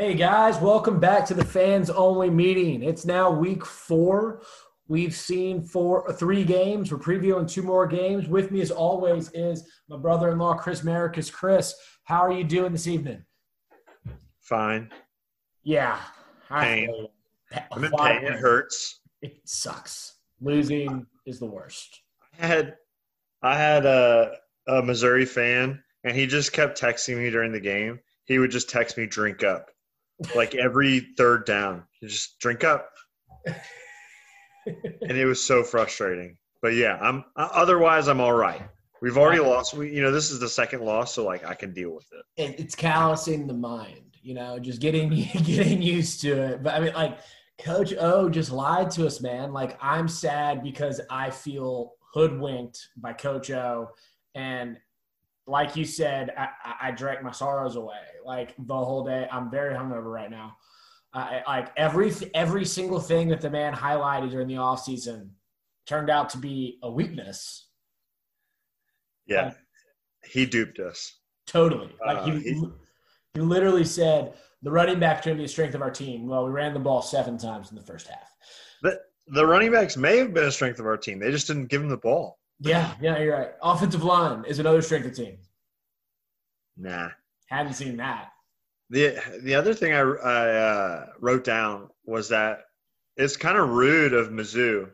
Hey guys, welcome back to the Fans Only Meeting. It's now week 4. We've seen three games. We're previewing 2 more games. With me as always is my brother-in-law, Chris Maricus. Chris, how are you doing this evening? Fine. Yeah. Pain. I'm in pain. It hurts. It sucks. Losing is the worst. I had a Missouri fan, and he just kept texting me during the game. He would just text me, drink up. Like every third down, you just drink up, and it was so frustrating. But yeah, otherwise I'm all right. We've already lost. This is the second loss, so like I can deal with it. It's callousing the mind, just getting used to it. But I mean, like Coach O just lied to us, man. Like I'm sad because I feel hoodwinked by Coach O, and like you said, I drank my sorrows away. Like the whole day, I'm very hungover right now. Every single thing that the man highlighted during the offseason turned out to be a weakness. Yeah, he duped us totally. Like he literally said the running back turned to be the strength of our team. Well, we ran the ball 7 times in the first half. The running backs may have been a strength of our team. They just didn't give him the ball. Yeah, you're right. Offensive line is another strength of team. Nah. Hadn't seen that. The other thing I wrote down was that it's kind of rude of Mizzou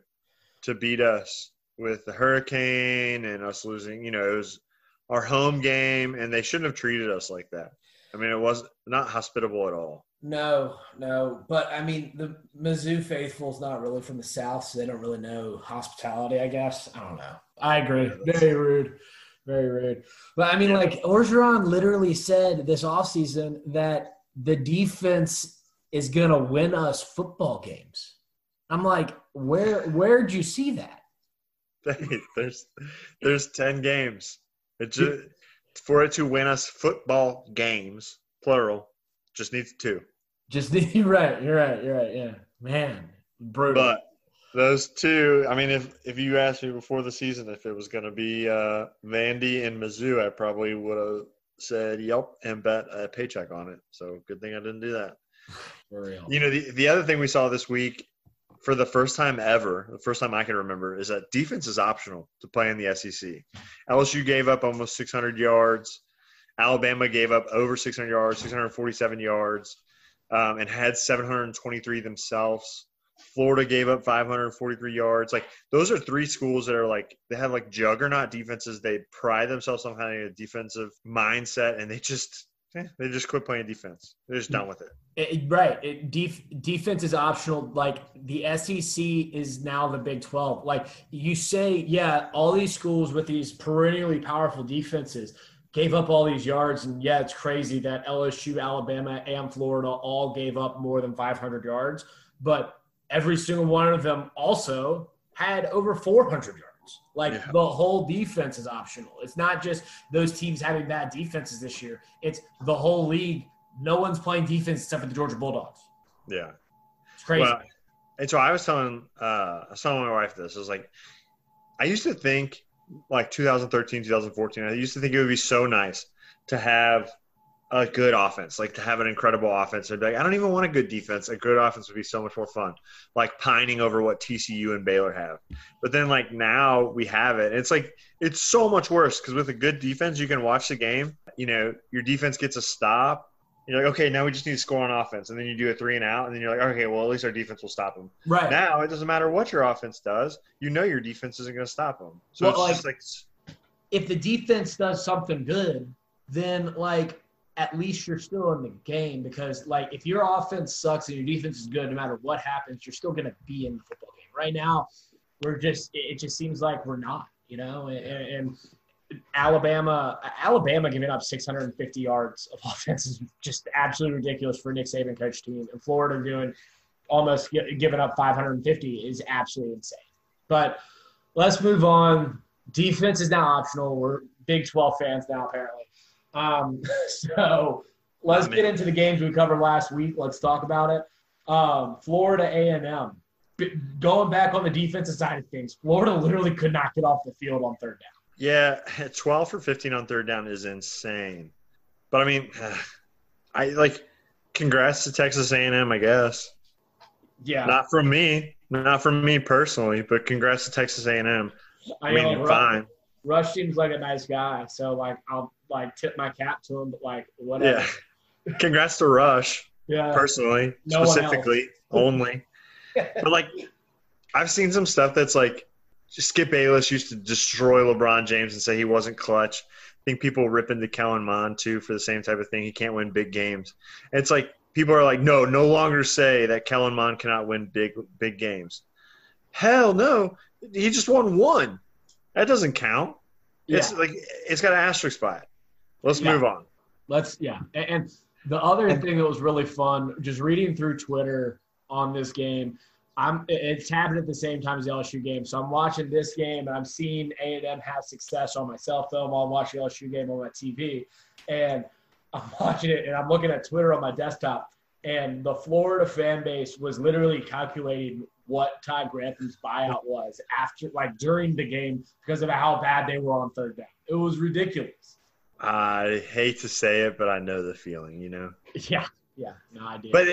to beat us with the hurricane and us losing. It was our home game, and they shouldn't have treated us like that. I mean, it was not hospitable at all. No. But, I mean, the Mizzou faithful is not really from the South, so they don't really know hospitality, I guess. I don't know. I agree. Very rude. Very rude. But, I mean, like, Orgeron literally said this offseason that the defense is going to win us football games. I'm like, where'd you see that? There's 10 games. For it to win us football games, plural, just needs 2. You're right. Yeah, man, brutal. But those 2, I mean, if you asked me before the season if it was going to be Vandy and Mizzou, I probably would have said yep and bet a paycheck on it. So good thing I didn't do that. For real. The other thing we saw this week, for the first time ever, the first time I can remember, is that defense is optional to play in the SEC. LSU gave up almost 600 yards. Alabama gave up over 600 yards, 647 yards, and had 723 themselves. Florida gave up 543 yards. Like, those are 3 schools that are like – they have, like, juggernaut defenses. They pride themselves on having a defensive mindset, and they just quit playing defense. They're just done with it. Right. Defense is optional. Like, the SEC is now the Big 12. Like, you say, yeah, all these schools with these perennially powerful defenses – gave up all these yards, and yeah, it's crazy that LSU, Alabama, and Florida all gave up more than 500 yards, but every single one of them also had over 400 yards. Like, The whole defense is optional. It's not just those teams having bad defenses this year. It's the whole league. No one's playing defense except for the Georgia Bulldogs. Yeah. It's crazy. Well, and so I was telling my wife this. I was like, I used to think – like 2013, 2014, I used to think it would be so nice to have a good offense, like to have an incredible offense. I'd be like, I don't even want a good defense. A good offense would be so much more fun, like pining over what TCU and Baylor have. But then, like, now we have it. It's like, it's so much worse because with a good defense, you can watch the game. Your defense gets a stop. You're like, okay, now we just need to score on offense. And then you do a 3-and-out, and then you're like, okay, well, at least our defense will stop them. Right. Now it doesn't matter what your offense does. Your defense isn't going to stop them. So it's just like – if the defense does something good, then, like, at least you're still in the game because, like, if your offense sucks and your defense is good, no matter what happens, you're still going to be in the football game. Right now we're just – it just seems like we're not, and – Alabama giving up 650 yards of offense is just absolutely ridiculous for a Nick Saban coach team. And Florida doing almost giving up 550 is absolutely insane. But let's move on. Defense is now optional. We're Big 12 fans now, apparently. So let's get into the games we covered last week. Let's talk about it. Florida A&M. Going back on the defensive side of things, Florida literally could not get off the field on third down. Yeah, 12 for 15 on third down is insane. But, I mean, I like congrats to Texas A&M, I guess. Yeah. Not from me. Not from me personally, but congrats to Texas A&M. I mean, you're fine. Rush seems like a nice guy, so, like, I'll, like, tip my cap to him, but, like, whatever. Yeah. Congrats to Rush. Yeah. Personally, no specifically, only. But, like, I've seen some stuff that's, like, Skip Bayless used to destroy LeBron James and say he wasn't clutch. I think people rip into Kellen Mond, too, for the same type of thing. He can't win big games. And it's like people are like, no longer say that Kellen Mond cannot win big games. Hell no. He just won one. That doesn't count. Yeah. It's like it's got an asterisk by it. Let's move on. And the other thing that was really fun, just reading through Twitter on this game, it's happened at the same time as the LSU game. So I'm watching this game, and I'm seeing A&M have success on my cell phone while I'm watching the LSU game on my TV. And I'm watching it, and I'm looking at Twitter on my desktop, and the Florida fan base was literally calculating what Todd Grantham's buyout was after, like, during the game because of how bad they were on third down. It was ridiculous. I hate to say it, but I know the feeling, you know? Yeah. Yeah, no, I did. But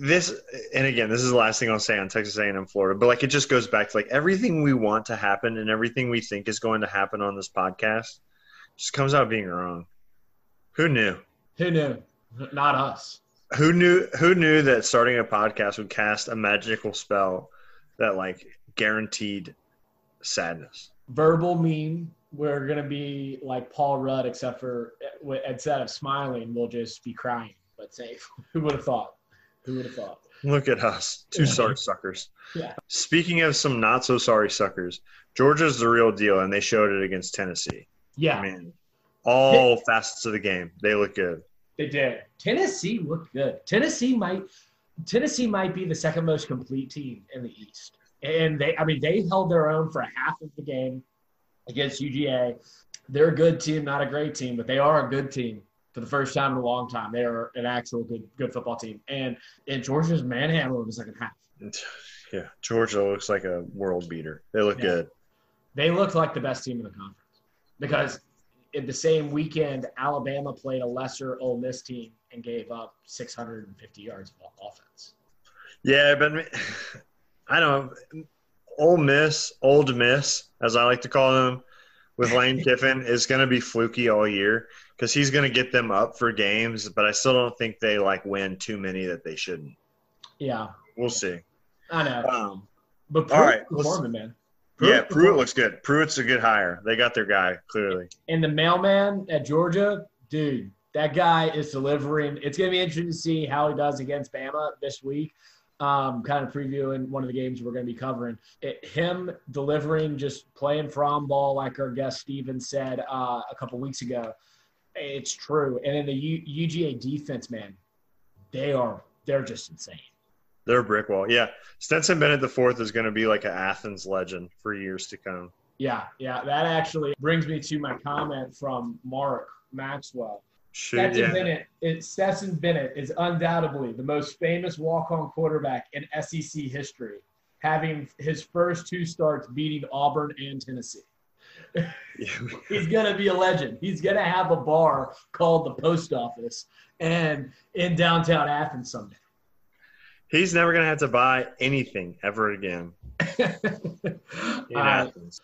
this is the last thing I'll say on Texas A&M Florida, but, like, it just goes back to, like, everything we want to happen and everything we think is going to happen on this podcast just comes out being wrong. Who knew? Who knew? Not us. Who knew that starting a podcast would cast a magical spell that, like, guaranteed sadness? Verbal meme. We're going to be like Paul Rudd, except for instead of smiling, we'll just be crying. But safe. Who would have thought? Who would have thought? Look at us. Two sorry suckers. Yeah. Speaking of some not-so-sorry suckers, Georgia's the real deal, and they showed it against Tennessee. Yeah. I mean, all facets of the game. They look good. They did. Tennessee looked good. Tennessee might be the second most complete team in the East. And they held their own for half of the game against UGA. They're a good team, not a great team, but they are a good team. For the first time in a long time, they are an actual good football team. And Georgia's manhandled in the second half. Yeah, Georgia looks like a world beater. They look good. They look like the best team in the conference. Because in the same weekend, Alabama played a lesser Ole Miss team and gave up 650 yards of offense. Yeah, but I don't know. Old Miss, as I like to call them, with Lane Kiffin is going to be fluky all year because he's going to get them up for games, but I still don't think they, like, win too many that they shouldn't. Yeah. We'll see. I know. But Pruitt's performing, man. Pruitt looks good. Pruitt's a good hire. They got their guy, clearly. And the mailman at Georgia, dude, that guy is delivering. It's going to be interesting to see how he does against Bama this week. Kind of previewing one of the games we're going to be covering. Him delivering, just playing from ball, like our guest Steven said a couple weeks ago. It's true. And then the UGA defense, man, they're just insane. They're a brick wall. Yeah. Stetson Bennett IV is going to be like an Athens legend for years to come. Yeah. That actually brings me to my comment from Mark Maxwell. Stetson Bennett is undoubtedly the most famous walk-on quarterback in SEC history, having his first two starts beating Auburn and Tennessee. He's going to be a legend. He's going to have a bar called the Post Office and in downtown Athens someday. He's never going to have to buy anything ever again in Athens.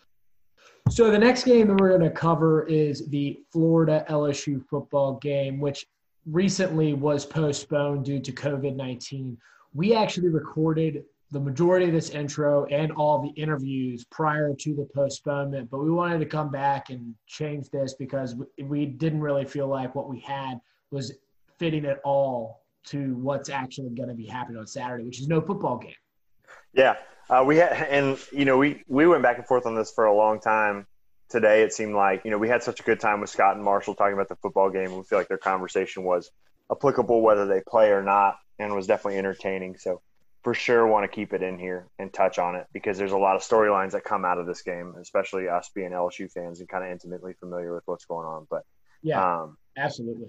So the next game that we're going to cover is the Florida LSU football game, which recently was postponed due to COVID-19. We actually recorded the majority of this intro and all the interviews prior to the postponement, but we wanted to come back and change this because we didn't really feel like what we had was fitting at all to what's actually going to be happening on Saturday, which is no football game. Yeah. We went back and forth on this for a long time today. It seemed like, you know, we had such a good time with Scott and Marshall talking about the football game. And we feel like their conversation was applicable, whether they play or not, and was definitely entertaining. So for sure want to keep it in here and touch on it because there's a lot of storylines that come out of this game, especially us being LSU fans and kind of intimately familiar with what's going on. But yeah, absolutely.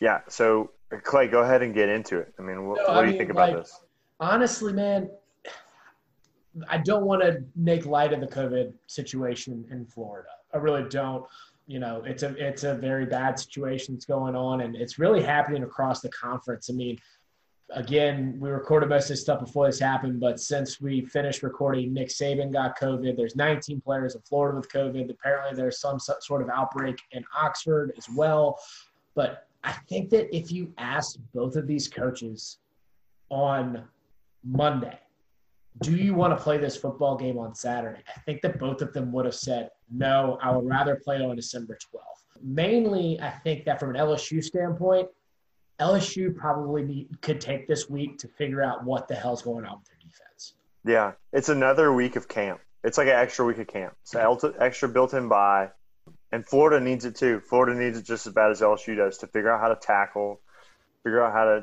Yeah. So Clay, go ahead and get into it. I mean, what do you think about this? Honestly, man, I don't want to make light of the COVID situation in Florida. I really don't. you know, it's a very bad situation that's going on, and it's really happening across the conference. I mean, again, we recorded most of this stuff before this happened, but since we finished recording, Nick Saban got COVID. There's 19 players in Florida with COVID. Apparently there's some sort of outbreak in Oxford as well. But I think that if you asked both of these coaches on Monday, do you want to play this football game on Saturday? I think that both of them would have said, no, I would rather play on December 12th. Mainly, I think that from an LSU standpoint, LSU probably could take this week to figure out what the hell's going on with their defense. Yeah, it's another week of camp. It's like an extra week of camp. So extra built-in bye, and Florida needs it too. Florida needs it just as bad as LSU does to figure out how to tackle, figure out how to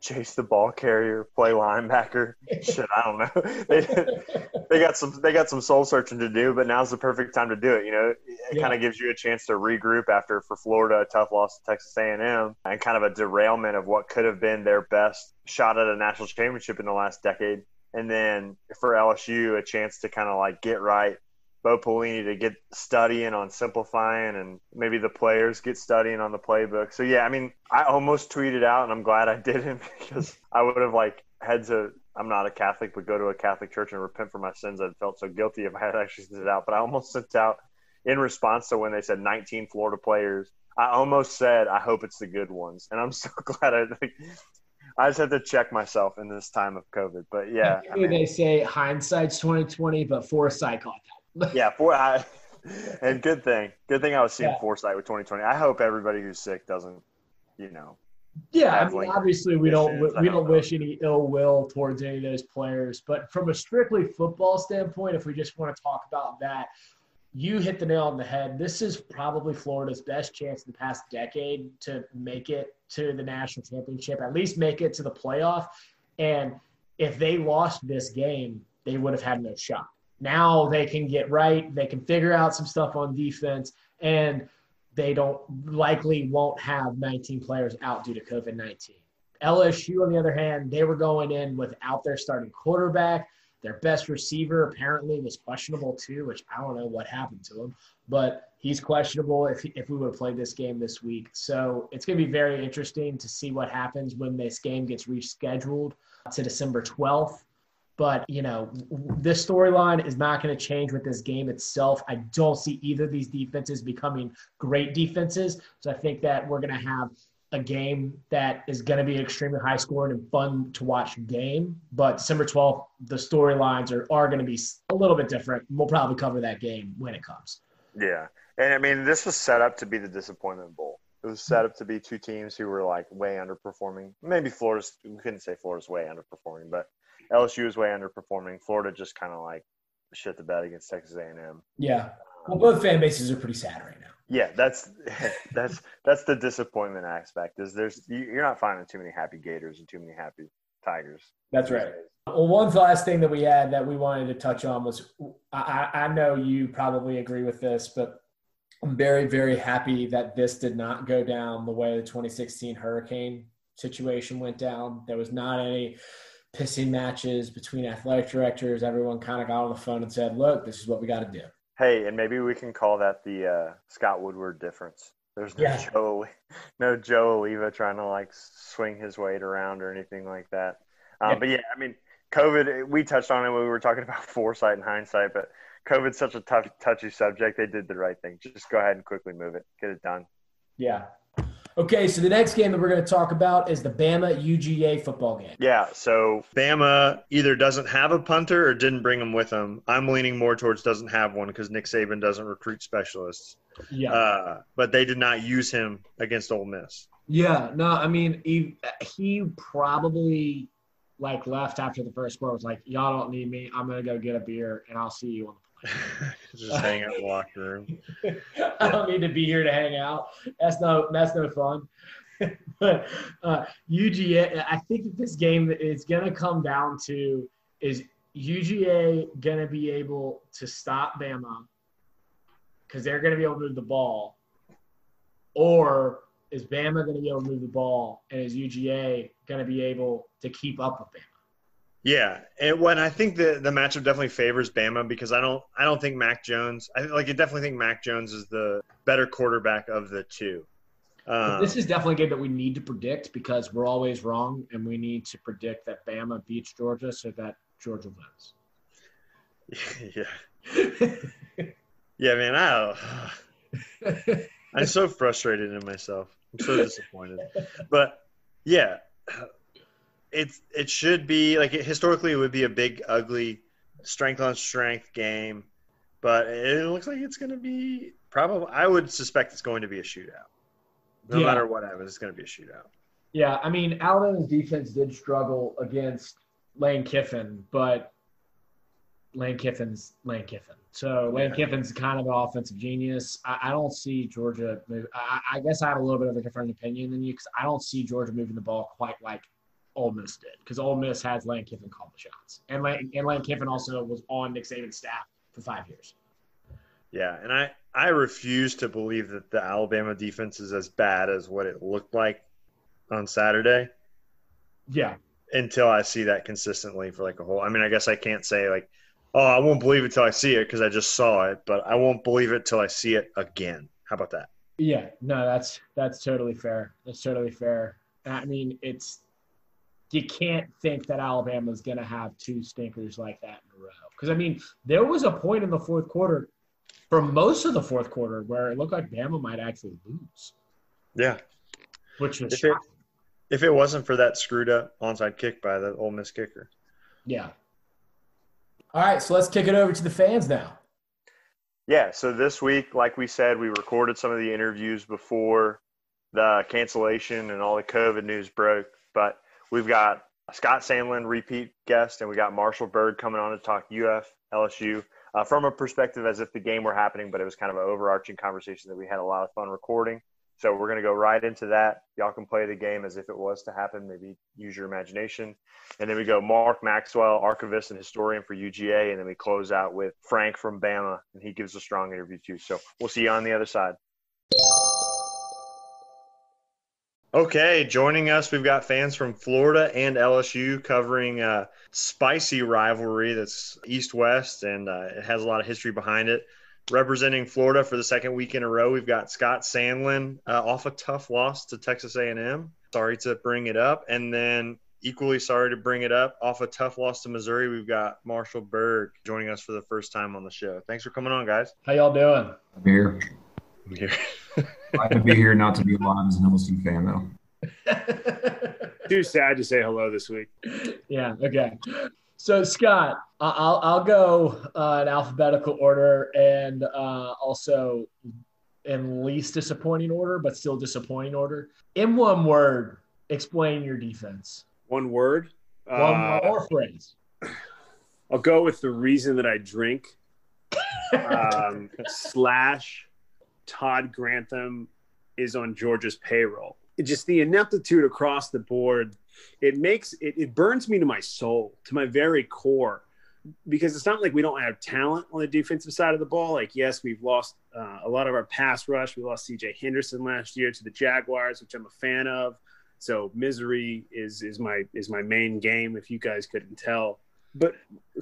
chase the ball carrier, play linebacker. Shit, I don't know. They got some soul searching to do, but now's the perfect time to do it. You know, it kind of gives you a chance to regroup after, for Florida, a tough loss to Texas A&M and kind of a derailment of what could have been their best shot at a national championship in the last decade. And then for LSU, a chance to kind of like get right. Bo Pelini to get studying on simplifying, and maybe the players get studying on the playbook. So, yeah, I mean, I almost tweeted out, and I'm glad I didn't, because I would have, like, had to – I'm not a Catholic, but go to a Catholic church and repent for my sins. I'd felt so guilty if I had actually sent it out. But I almost sent out, in response to when they said 19 Florida players, I almost said, I hope it's the good ones. And I'm so glad I like, I just had to check myself in this time of COVID. But, yeah. They say hindsight's 20/20, but foresight caught that. Yeah, and good thing. Good thing I was seeing foresight with 2020. I hope everybody who's sick doesn't, you know. Yeah, I mean, obviously we don't wish any ill will towards any of those players. But from a strictly football standpoint, if we just want to talk about that, you hit the nail on the head. This is probably Florida's best chance in the past decade to make it to the national championship, at least make it to the playoff. And if they lost this game, they would have had no shot. Now they can get right. They can figure out some stuff on defense, and they won't have 19 players out due to COVID-19. LSU, on the other hand, they were going in without their starting quarterback. Their best receiver apparently was questionable too, which I don't know what happened to him, but he's questionable if we would have played this game this week. So it's going to be very interesting to see what happens when this game gets rescheduled to December 12th. But, you know, this storyline is not going to change with this game itself. I don't see either of these defenses becoming great defenses. So I think that we're going to have a game that is going to be an extremely high scoring and fun to watch game. But December 12th, the storylines are going to be a little bit different. We'll probably cover that game when it comes. Yeah. And, I mean, this was set up to be the disappointment bowl. It was set up to be two teams who were, like, way underperforming. Maybe Florida's – we couldn't say Florida's way underperforming, but – LSU is way underperforming. Florida just kind of like shit the bed against Texas A&M. Yeah. Well, both fan bases are pretty sad right now. Yeah, that's the disappointment aspect. Is you're not finding too many happy Gators and too many happy Tigers. That's right. Well, one last thing that we had that we wanted to touch on was I know you probably agree with this, but I'm very, very happy that this did not go down the way the 2016 hurricane situation went down. There was not any pissing matches between athletic directors. Everyone kind of got on the phone and said, look, this is what we got to do. Hey, and maybe we can call that the Scott Woodward difference. There's no Joe Oliva trying to like swing his weight around or anything like that. But yeah, I mean, COVID, we touched on it when we were talking about foresight and hindsight, but COVID's such a touchy subject. They did the right thing. Just go ahead and quickly move it. Get it done. Yeah. Okay, so the next game that we're going to talk about is the Bama-UGA football game. Yeah, so Bama either doesn't have a punter or didn't bring him with him. I'm leaning more towards doesn't have one because Nick Saban doesn't recruit specialists. Yeah. But they did not use him against Ole Miss. Yeah, no, I mean, he probably like left after the first quarter. Was like, y'all don't need me. I'm going to go get a beer, and I'll see you on the just hang out in the locker room. I don't need to be here to hang out. That's no fun. But UGA, I think that this game is going to come down to, is UGA going to be able to stop Bama because they're going to be able to move the ball, or is Bama going to be able to move the ball and is UGA going to be able to keep up with Bama? Yeah, and when I think the matchup definitely favors Bama because I don't think Mac Jones. I definitely think Mac Jones is the better quarterback of the two. This is definitely a game that we need to predict because we're always wrong, and we need to predict that Bama beats Georgia so that Georgia wins. Yeah. Yeah, man, I don't know. I'm so frustrated in myself. I'm so disappointed. But, yeah, it should be – historically it would be a big, ugly, strength-on-strength game. But it looks like it's going to be – probably. I would suspect it's going to be a shootout. No matter what happens, it's going to be a shootout. Yeah, I mean, Alabama's defense did struggle against Lane Kiffin, but Lane Kiffin's Lane Kiffin. So Lane Kiffin's kind of an offensive genius. I don't see Georgia move. I guess I have a little bit of a different opinion than you because I don't see Georgia moving the ball quite like Ole Miss did because Ole Miss has Lane Kiffin call the shots. And Lane Kiffin also was on Nick Saban's staff for 5 years. Yeah, and I refuse to believe that the Alabama defense is as bad as what it looked like on Saturday. Yeah. Until I see that consistently for a whole – I mean, I guess I can't say oh, I won't believe it till I see it because I just saw it, but I won't believe it till I see it again. How about that? Yeah, no, that's totally fair. That's totally fair. I mean, you can't think that Alabama's going to have two stinkers like that in a row. Because, I mean, there was a point in the fourth quarter, for most of the fourth quarter, where it looked like Bama might actually lose. Yeah. Which was shocking. If it wasn't for that screwed up onside kick by the Ole Miss kicker. Yeah. All right, so let's kick it over to the fans now. Yeah, so this week, like we said, we recorded some of the interviews before the cancellation and all the COVID news broke. But we've got Scott Sandlin, repeat guest, and we got Marshall Berg coming on to talk LSU from a perspective as if the game were happening, but it was kind of an overarching conversation that we had a lot of fun recording. So we're going to go right into that. Y'all can play the game as if it was to happen. Maybe use your imagination. And then we go Mark Maxwell, archivist and historian for UGA. And then we close out with Frank from Bama, and he gives a strong interview too. So we'll see you on the other side. Okay, joining us, we've got fans from Florida and LSU covering a spicy rivalry that's east-west, and it has a lot of history behind it. Representing Florida for the second week in a row, we've got Scott Sandlin off a tough loss to Texas A&M. Sorry to bring it up. And then equally sorry to bring it up, off a tough loss to Missouri, we've got Marshall Berg joining us for the first time on the show. Thanks for coming on, guys. How y'all doing? I'm here. I'm here. Glad to be here, not to be alive as an LSU fan, though. Too sad to say hello this week. Yeah, okay. So, Scott, I'll go in alphabetical order and also in least disappointing order, but still disappointing order. In one word, explain your defense. One word? One more phrase. I'll go with the reason that I drink / Todd Grantham is on Georgia's payroll. Just the ineptitude across the board. It burns me to my soul, to my very core, because it's not like we don't have talent on the defensive side of the ball. Yes, we've lost a lot of our pass rush. We lost C.J. Henderson last year to the Jaguars, which I'm a fan of. So misery is my main game, if you guys couldn't tell. But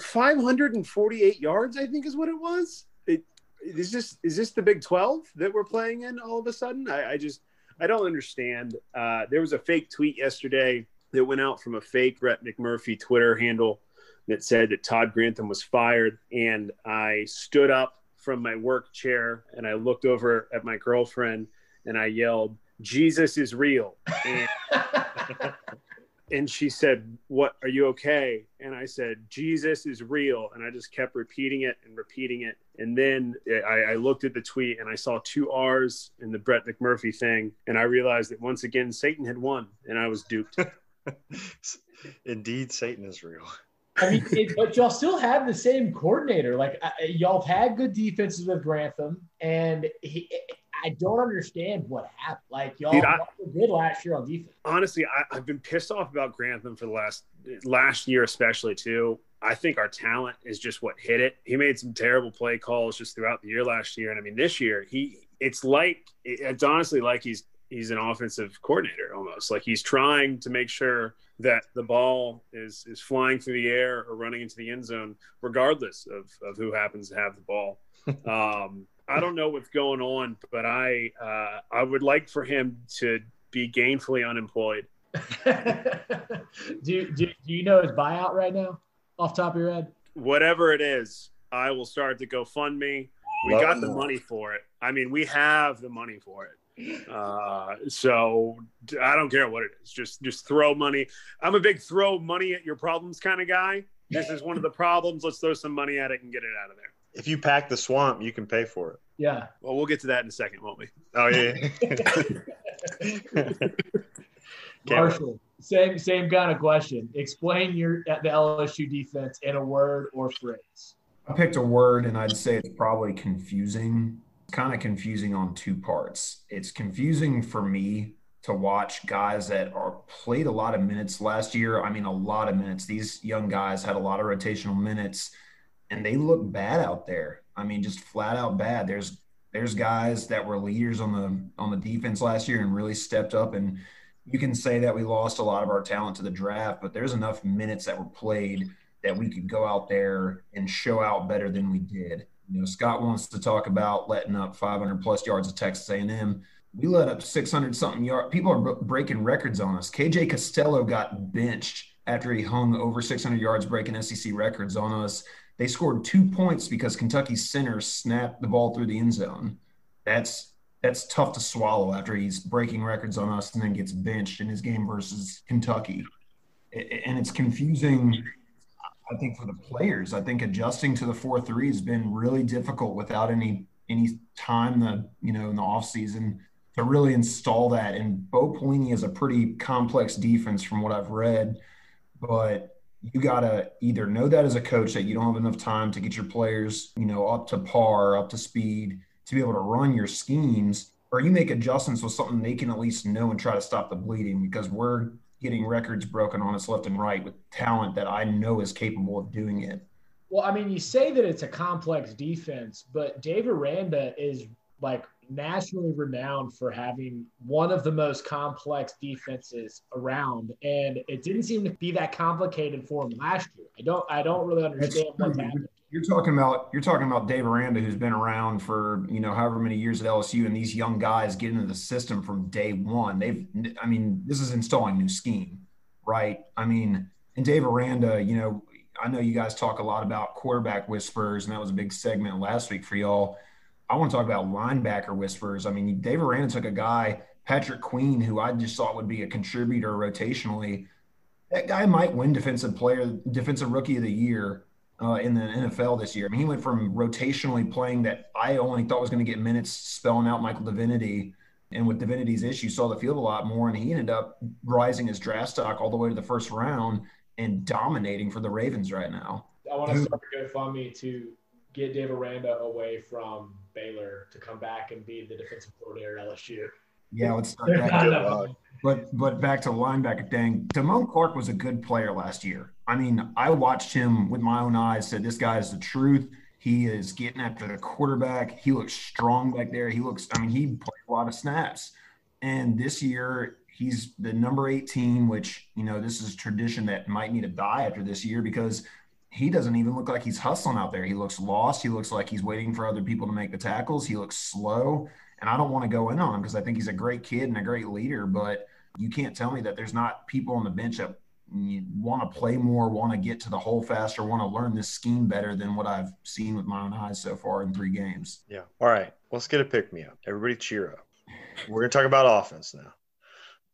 548 yards, I think, is what it was. Is this the Big 12 that we're playing in all of a sudden? I don't understand. There was a fake tweet yesterday that went out from a fake Brett McMurphy Twitter handle that said that Todd Grantham was fired. And I stood up from my work chair and I looked over at my girlfriend and I yelled, "Jesus is real." And she said, "What, are you okay?" And I said, "Jesus is real." And I just kept repeating it. And then I looked at the tweet and I saw 2 R's in the Brett McMurphy thing. And I realized that once again, Satan had won and I was duped. Indeed, Satan is real. I mean, but y'all still have the same coordinator. Y'all had good defenses with Grantham, and I don't understand what happened. Y'all did last year on defense. Honestly, I've been pissed off about Grantham for the last year especially, too. I think our talent is just what hit it. He made some terrible play calls just throughout the year last year. And, I mean, this year, it's honestly like he's an offensive coordinator almost. He's trying to make sure – that the ball is flying through the air or running into the end zone, regardless of who happens to have the ball. I don't know what's going on, but I would like for him to be gainfully unemployed. do you know his buyout right now, off the top of your head? Whatever it is, I will start to GoFundMe. We got the money for it. I mean, we have the money for it. So I don't care what it is. Just throw money. I'm a big throw money at your problems kind of guy. This is one of the problems. Let's throw some money at it and get it out of there. If you pack the swamp, you can pay for it. Yeah. Well, we'll get to that in a second, won't we? Oh, yeah. Marshall, same kind of question. Explain the LSU defense in a word or phrase. I picked a word, and I'd say it's probably confusing. It's kind of confusing on two parts. It's confusing for me to watch guys that played a lot of minutes last year. I mean, a lot of minutes. These young guys had a lot of rotational minutes, and they look bad out there. I mean, just flat out bad. There's guys that were leaders on the defense last year and really stepped up. And you can say that we lost a lot of our talent to the draft, but there's enough minutes that were played that we could go out there and show out better than we did. You know, Scott wants to talk about letting up 500-plus yards to Texas A&M. We let up 600-something yards. People are breaking records on us. KJ Costello got benched after he hung over 600 yards, breaking SEC records on us. They scored 2 points because Kentucky's center snapped the ball through the end zone. That's tough to swallow after he's breaking records on us and then gets benched in his game versus Kentucky. And it's confusing, I think, for the players. I think adjusting to the 4-3 has been really difficult without any time in the offseason to really install that. And Bo Pelini is a pretty complex defense from what I've read, but you got to either know that as a coach that you don't have enough time to get your players, up to par, up to speed, to be able to run your schemes, or you make adjustments with something they can at least know and try to stop the bleeding, because we're getting records broken on us left and right with talent that I know is capable of doing it. Well, I mean, you say that it's a complex defense, but Dave Aranda is nationally renowned for having one of the most complex defenses around, and it didn't seem to be that complicated for him last year. I don't really understand what's happening. You're talking about Dave Aranda, who's been around for however many years at LSU, and these young guys get into the system from day one. This is installing new scheme, right? I mean, and Dave Aranda, I know you guys talk a lot about quarterback whispers, and that was a big segment last week for y'all. I want to talk about linebacker whispers. I mean, Dave Aranda took a guy, Patrick Queen, who I just thought would be a contributor rotationally. That guy might win defensive rookie of the year in the NFL this year. I mean, he went from rotationally playing that I only thought was going to get minutes, spelling out Michael Divinity, and with Divinity's issue, saw the field a lot more, and he ended up rising his draft stock all the way to the first round and dominating for the Ravens right now. I want to start a GoFundMe to get Dave Aranda away from Baylor to come back and be the defensive coordinator at LSU. Yeah, let's start that. But back to linebacker thing. Damone Clark was a good player last year. I mean, I watched him with my own eyes, said this guy is the truth. He is getting after the quarterback. He looks strong back there. He played a lot of snaps. And this year he's the number 18, which, this is a tradition that might need to die after this year, because he doesn't even look like he's hustling out there. He looks lost. He looks like he's waiting for other people to make the tackles. He looks slow. And I don't want to go in on him because I think he's a great kid and a great leader, but you can't tell me that there's not people on the bench that want to play more, want to get to the hole faster, want to learn this scheme better than what I've seen with my own eyes so far in 3 games. Yeah. All right. Let's get a pick-me-up. Everybody cheer up. We're going to talk about offense now.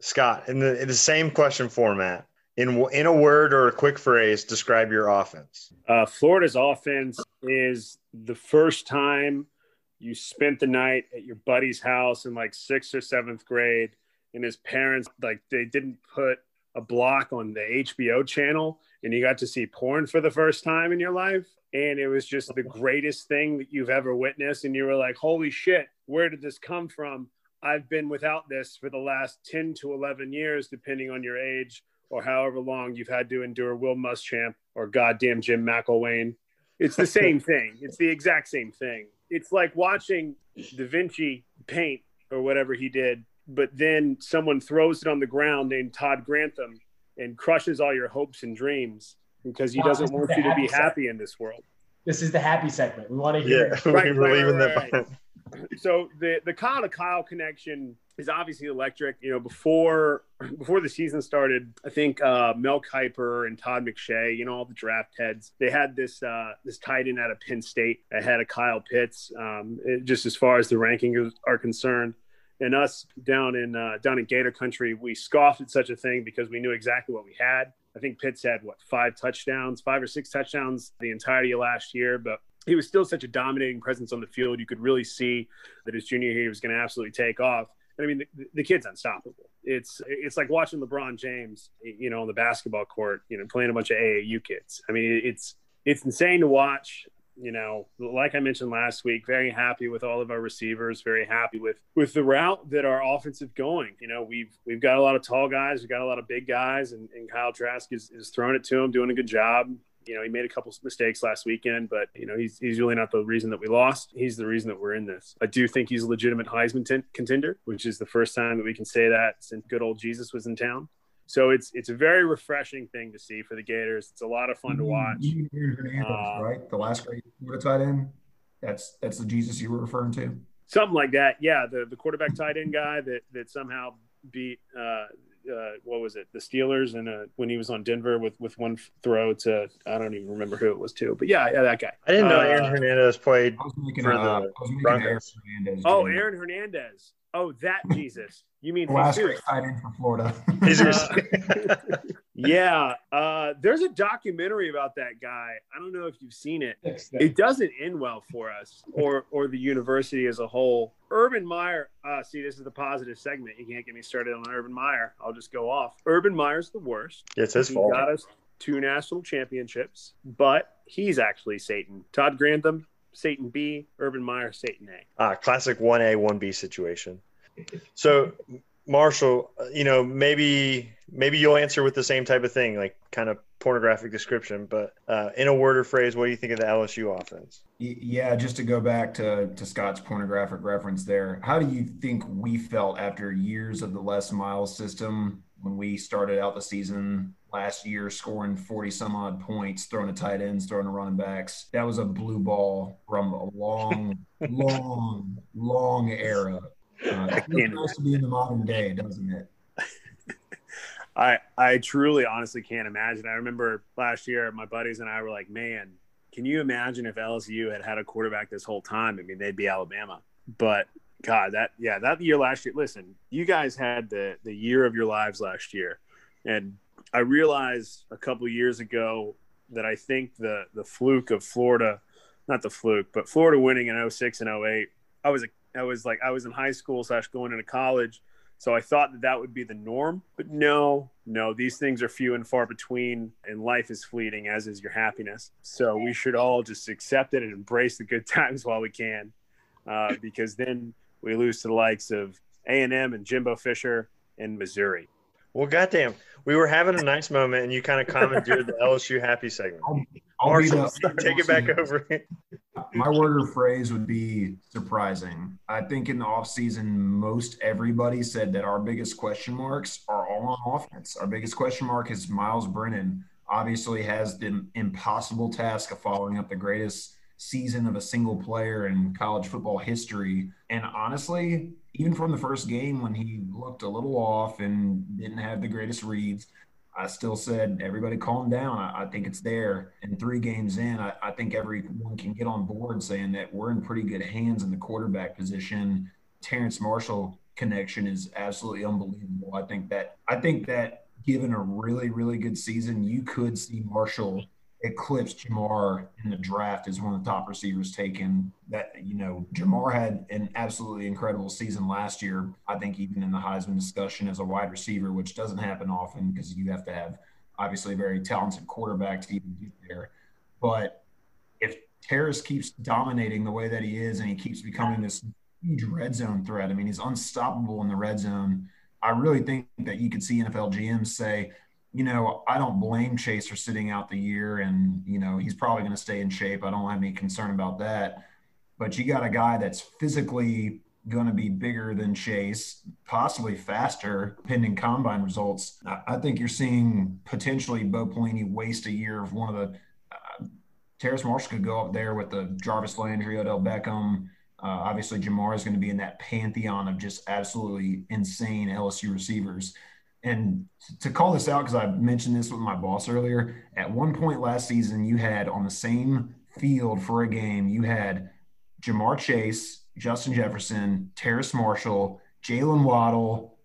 Scott, in the same question format, in a word or a quick phrase, describe your offense. Florida's offense is the first time you spent the night at your buddy's house in 6th or 7th grade, and his parents, they didn't put a block on the HBO channel, and you got to see porn for the first time in your life. And it was just the greatest thing that you've ever witnessed. And you were like, holy shit, where did this come from? I've been without this for the last 10 to 11 years, depending on your age, or however long you've had to endure Will Muschamp or goddamn Jim McElwain. It's the same thing. It's the exact same thing. It's like watching Da Vinci paint or whatever he did, but then someone throws it on the ground named Todd Grantham and crushes all your hopes and dreams because he doesn't want you to be happy in this world. This is the happy segment. We want to hear it. Right. So the Kyle to Kyle connection is obviously electric. You know, before the season started, I think Mel Kiper and Todd McShay, you know, all the draft heads, they had this this tight end out of Penn State ahead of Kyle Pitts, just as far as the rankings are concerned. And us down in Gator Country, we scoffed at such a thing because we knew exactly what we had. I think Pitts had, five or six touchdowns the entirety of last year, but he was still such a dominating presence on the field. You could really see that his junior year he was going to absolutely take off. And I mean, the kid's unstoppable. It's like watching LeBron James, you know, on the basketball court, you know, playing a bunch of AAU kids. I mean, it's insane to watch. You know, like I mentioned last week, very happy with all of our receivers, very happy with the route that our offensive going. You know, we've got a lot of tall guys, we've got a lot of big guys, and Kyle Trask is throwing it to him, doing a good job. You know, he made a couple mistakes last weekend, but, you know, he's really not the reason that we lost. He's the reason that we're in this. I do think he's a legitimate Heisman contender, which is the first time that we can say that since good old Jesus was in town. So it's a very refreshing thing to see for the Gators. It's a lot of fun to watch. Right? The last guy you put a tight end, that's the Jesus you were referring to? Something like that, yeah. The quarterback tight end guy that somehow beat what was it? The Steelers when he was on Denver with one throw to – I don't even remember who it was to. But, yeah, that guy. I didn't know Aaron Hernandez played for the Broncos. Aaron Hernandez. Oh, that Jesus. You mean last year tight end from Florida? Yeah, there's a documentary about that guy. I don't know if you've seen it. It doesn't end well for us or the university as a whole. Urban Meyer. See, this is the positive segment. You can't get me started on Urban Meyer. I'll just go off. Urban Meyer's the worst. It's his fault. He got us 2 national championships, but he's actually Satan. Todd Grantham, Satan B. Urban Meyer, Satan A. Classic 1A, 1B situation. So, Marshall, you know, maybe you'll answer with the same type of thing, like kind of pornographic description, but in a word or phrase, what do you think of the LSU offense? Yeah, just to go back to Scott's pornographic reference there, how do you think we felt after years of the Les Miles system when we started out the season last year scoring 40-some-odd points, throwing to tight ends, throwing to running backs? That was a blue ball from a long, long, long era. It feels nice to be in the modern day, doesn't it? I truly, honestly can't imagine. I remember last year, my buddies and I were like, man, can you imagine if LSU had a quarterback this whole time? I mean, they'd be Alabama. But, God, that year last year, listen, you guys had the year of your lives last year. And I realized a couple of years ago that I think the fluke of Florida, not the fluke, but Florida winning in 2006 and 2008, I was in high school / going into college. So I thought that would be the norm. But no, these things are few and far between, and life is fleeting, as is your happiness. So we should all just accept it and embrace the good times while we can, because then we lose to the likes of A&M and Jimbo Fisher and Missouri. Well, goddamn, we were having a nice moment, and you kind of commandeered the LSU happy segment. Marshall, take it back over. My word or phrase would be surprising. I think in the offseason, most everybody said that our biggest question marks are all on offense. Our biggest question mark is Myles Brennan. Obviously has the impossible task of following up the greatest season of a single player in college football history. And honestly, even from the first game when he looked a little off and didn't have the greatest reads, I still said, everybody calm down. I think it's there. And 3 games in, I think everyone can get on board saying that we're in pretty good hands in the quarterback position. Terrace Marshall connection is absolutely unbelievable. I think that given a really, really good season, you could see Marshall eclipse Ja'Marr in the draft as one of the top receivers taken. That, you know, Ja'Marr had an absolutely incredible season last year. I think even in the Heisman discussion as a wide receiver, which doesn't happen often because you have to have obviously a very talented quarterback to even get there. But if Terrace keeps dominating the way that he is and he keeps becoming this huge red zone threat, I mean, he's unstoppable in the red zone. I really think that you could see NFL GMs say, you know, I don't blame Chase for sitting out the year, and, you know, he's probably going to stay in shape. I don't have any concern about that. But you got a guy that's physically going to be bigger than Chase, possibly faster, pending combine results. I think you're seeing potentially Bo Pelini waste a year of one of the Terrace Marshall could go up there with the Jarvis Landry, Odell Beckham. Obviously, Ja'Marr is going to be in that pantheon of just absolutely insane LSU receivers. And to call this out, because I mentioned this with my boss earlier, at one point last season, you had on the same field for a game, you had Ja'Marr Chase, Justin Jefferson, Terrace Marshall, Jalen Waddle,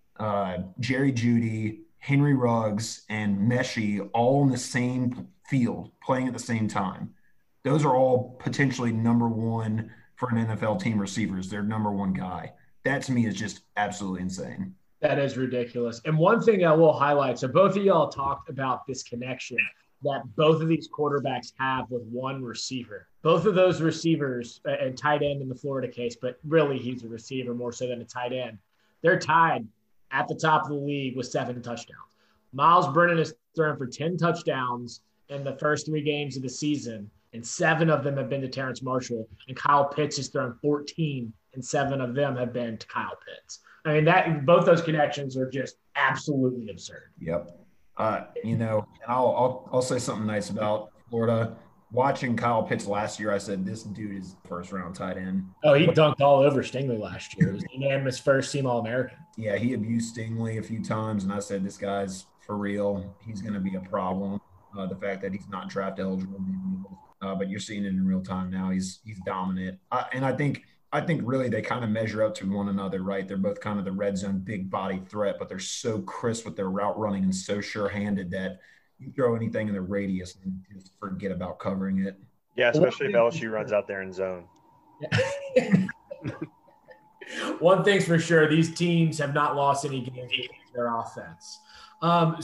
Jerry Jeudy, Henry Ruggs, and Mechie all on the same field playing at the same time. Those are all potentially number one for an NFL team receivers. They're number one guy. That to me is just absolutely insane. That is ridiculous. And one thing I will highlight, so both of y'all talked about this connection that both of these quarterbacks have with one receiver. Both of those receivers, and tight end in the Florida case, but really he's a receiver more so than a tight end. They're tied at the top of the league with 7 touchdowns. Myles Brennan has thrown for 10 touchdowns in the first 3 games of the season, and 7 of them have been to Terrace Marshall. And Kyle Pitts has thrown 14, and 7 of them have been to Kyle Pitts. I mean, that both those connections are just absolutely absurd. Yep. And I'll say something nice about Florida. Watching Kyle Pitts last year, I said, this dude is first-round tight end. Oh, he dunked all over Stingley last year. It was unanimous first-team All-American. Yeah, he abused Stingley a few times, and I said, this guy's for real. He's going to be a problem. The fact that he's not draft eligible, but you're seeing it in real time now. He's dominant. I think really they kind of measure up to one another, right? They're both kind of the red zone big body threat, but they're so crisp with their route running and so sure-handed that you throw anything in the radius and just forget about covering it. Yeah, especially if LSU runs out there in zone. One thing's for sure, these teams have not lost any games in their offense.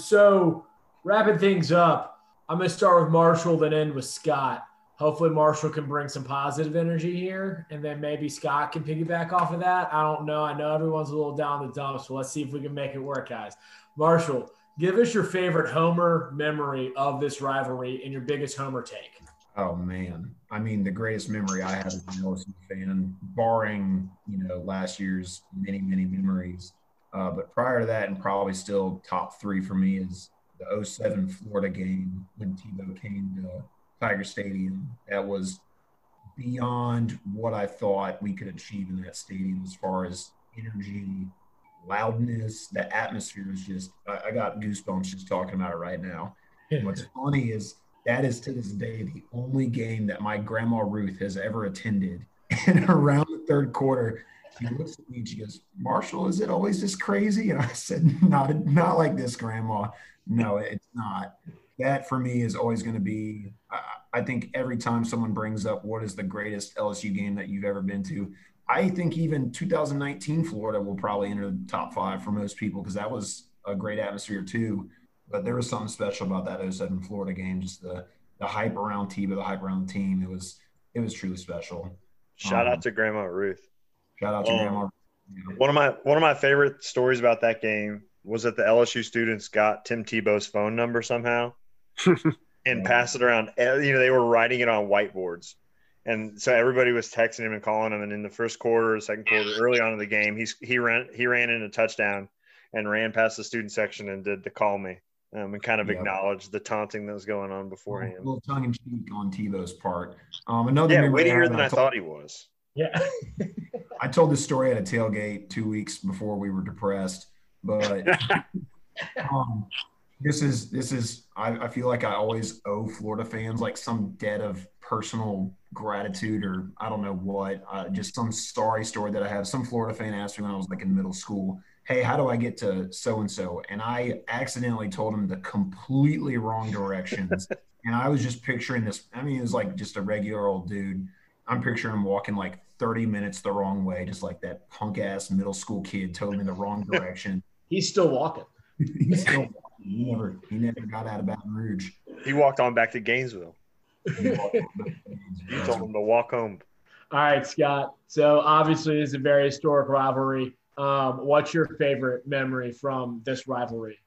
So wrapping things up, I'm going to start with Marshall, then end with Scott. Hopefully Marshall can bring some positive energy here, and then maybe Scott can piggyback off of that. I don't know. I know everyone's a little down the dumps, so let's see if we can make it work, guys. Marshall, give us your favorite homer memory of this rivalry and your biggest homer take. Oh, man. I mean, the greatest memory I have as an LSU fan, barring, last year's many, many memories. But prior to that, and probably still top 3 for me, is the 07 Florida game when Tebow came to Tiger Stadium. That was beyond what I thought we could achieve in that stadium as far as energy, loudness. The atmosphere was just – I got goosebumps just talking about it right now. And what's funny is that is to this day the only game that my grandma Ruth has ever attended. And around the third quarter, she looks at me and she goes, Marshall, is it always this crazy? And I said, not like this, Grandma. No, it's not. That for me is always going to be, I think every time someone brings up what is the greatest LSU game that you've ever been to, I think even 2019 Florida will probably enter the top 5 for most people because that was a great atmosphere too. But there was something special about that 07 Florida game, just the hype around Tebow, the hype around the team. It was truly special. Shout out to Grandma Ruth. Shout out to Grandma Ruth. Yeah. One of my favorite stories about that game was that the LSU students got Tim Tebow's phone number somehow. And pass it around. They were writing it on whiteboards, and so everybody was texting him and calling him. And in the first quarter, second quarter, early on in the game, he ran in a touchdown and ran past the student section and did the call me and kind of acknowledged the taunting that was going on beforehand. A little tongue in cheek on Tebow's part. Wittier than I thought he was. Yeah, I told this story at a tailgate 2 weeks before we were depressed, but. This is. I feel like I always owe Florida fans like some debt of personal gratitude, or I don't know what. Just some sorry story that I have. Some Florida fan asked me when I was like in middle school, "Hey, how do I get to so and so?" And I accidentally told him the completely wrong directions. And I was just picturing this. I mean, it was like just a regular old dude. I'm picturing him walking like 30 minutes the wrong way, just like that punk ass middle school kid told me the wrong direction. He's still walking. He's still walking. He never got out of Baton Rouge. He walked on back to Gainesville. He told him to walk home. All right, Scott. So obviously this is a very historic rivalry. What's your favorite memory from this rivalry?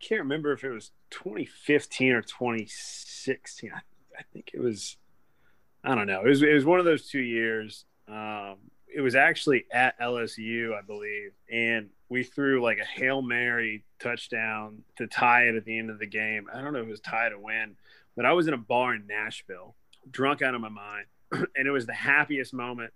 Can't remember if it was 2015 or 2016. I think it was. I don't know. It was one of those 2 years. it was actually at LSU, I believe, and we threw like a Hail Mary touchdown to tie it at the end of the game. I don't know if it was tied to win, but I was in a bar in Nashville, drunk out of my mind, and it was the happiest moment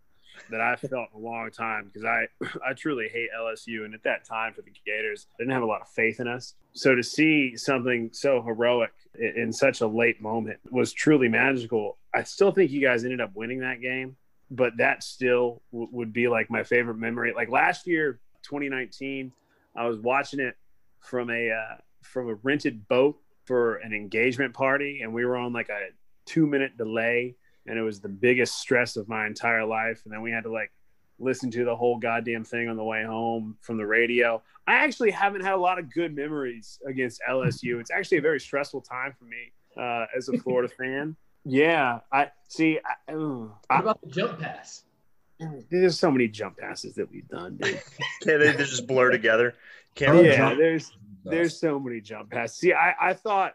that I felt in a long time, because I truly hate LSU, and at that time for the Gators, they didn't have a lot of faith in us. So to see something so heroic in such a late moment was truly magical. I still think you guys ended up winning that game, but that still would be like my favorite memory. Like last year, 2019, I was watching it from a rented boat for an engagement party, and we were on like a 2-minute delay. And it was the biggest stress of my entire life. And then we had to like listen to the whole goddamn thing on the way home from the radio. I actually haven't had a lot of good memories against LSU. It's actually a very stressful time for me as a Florida fan. Yeah. What about the jump pass? There's so many jump passes that we've done, dude. Can't they just blur together? There's so many jump passes. See, I thought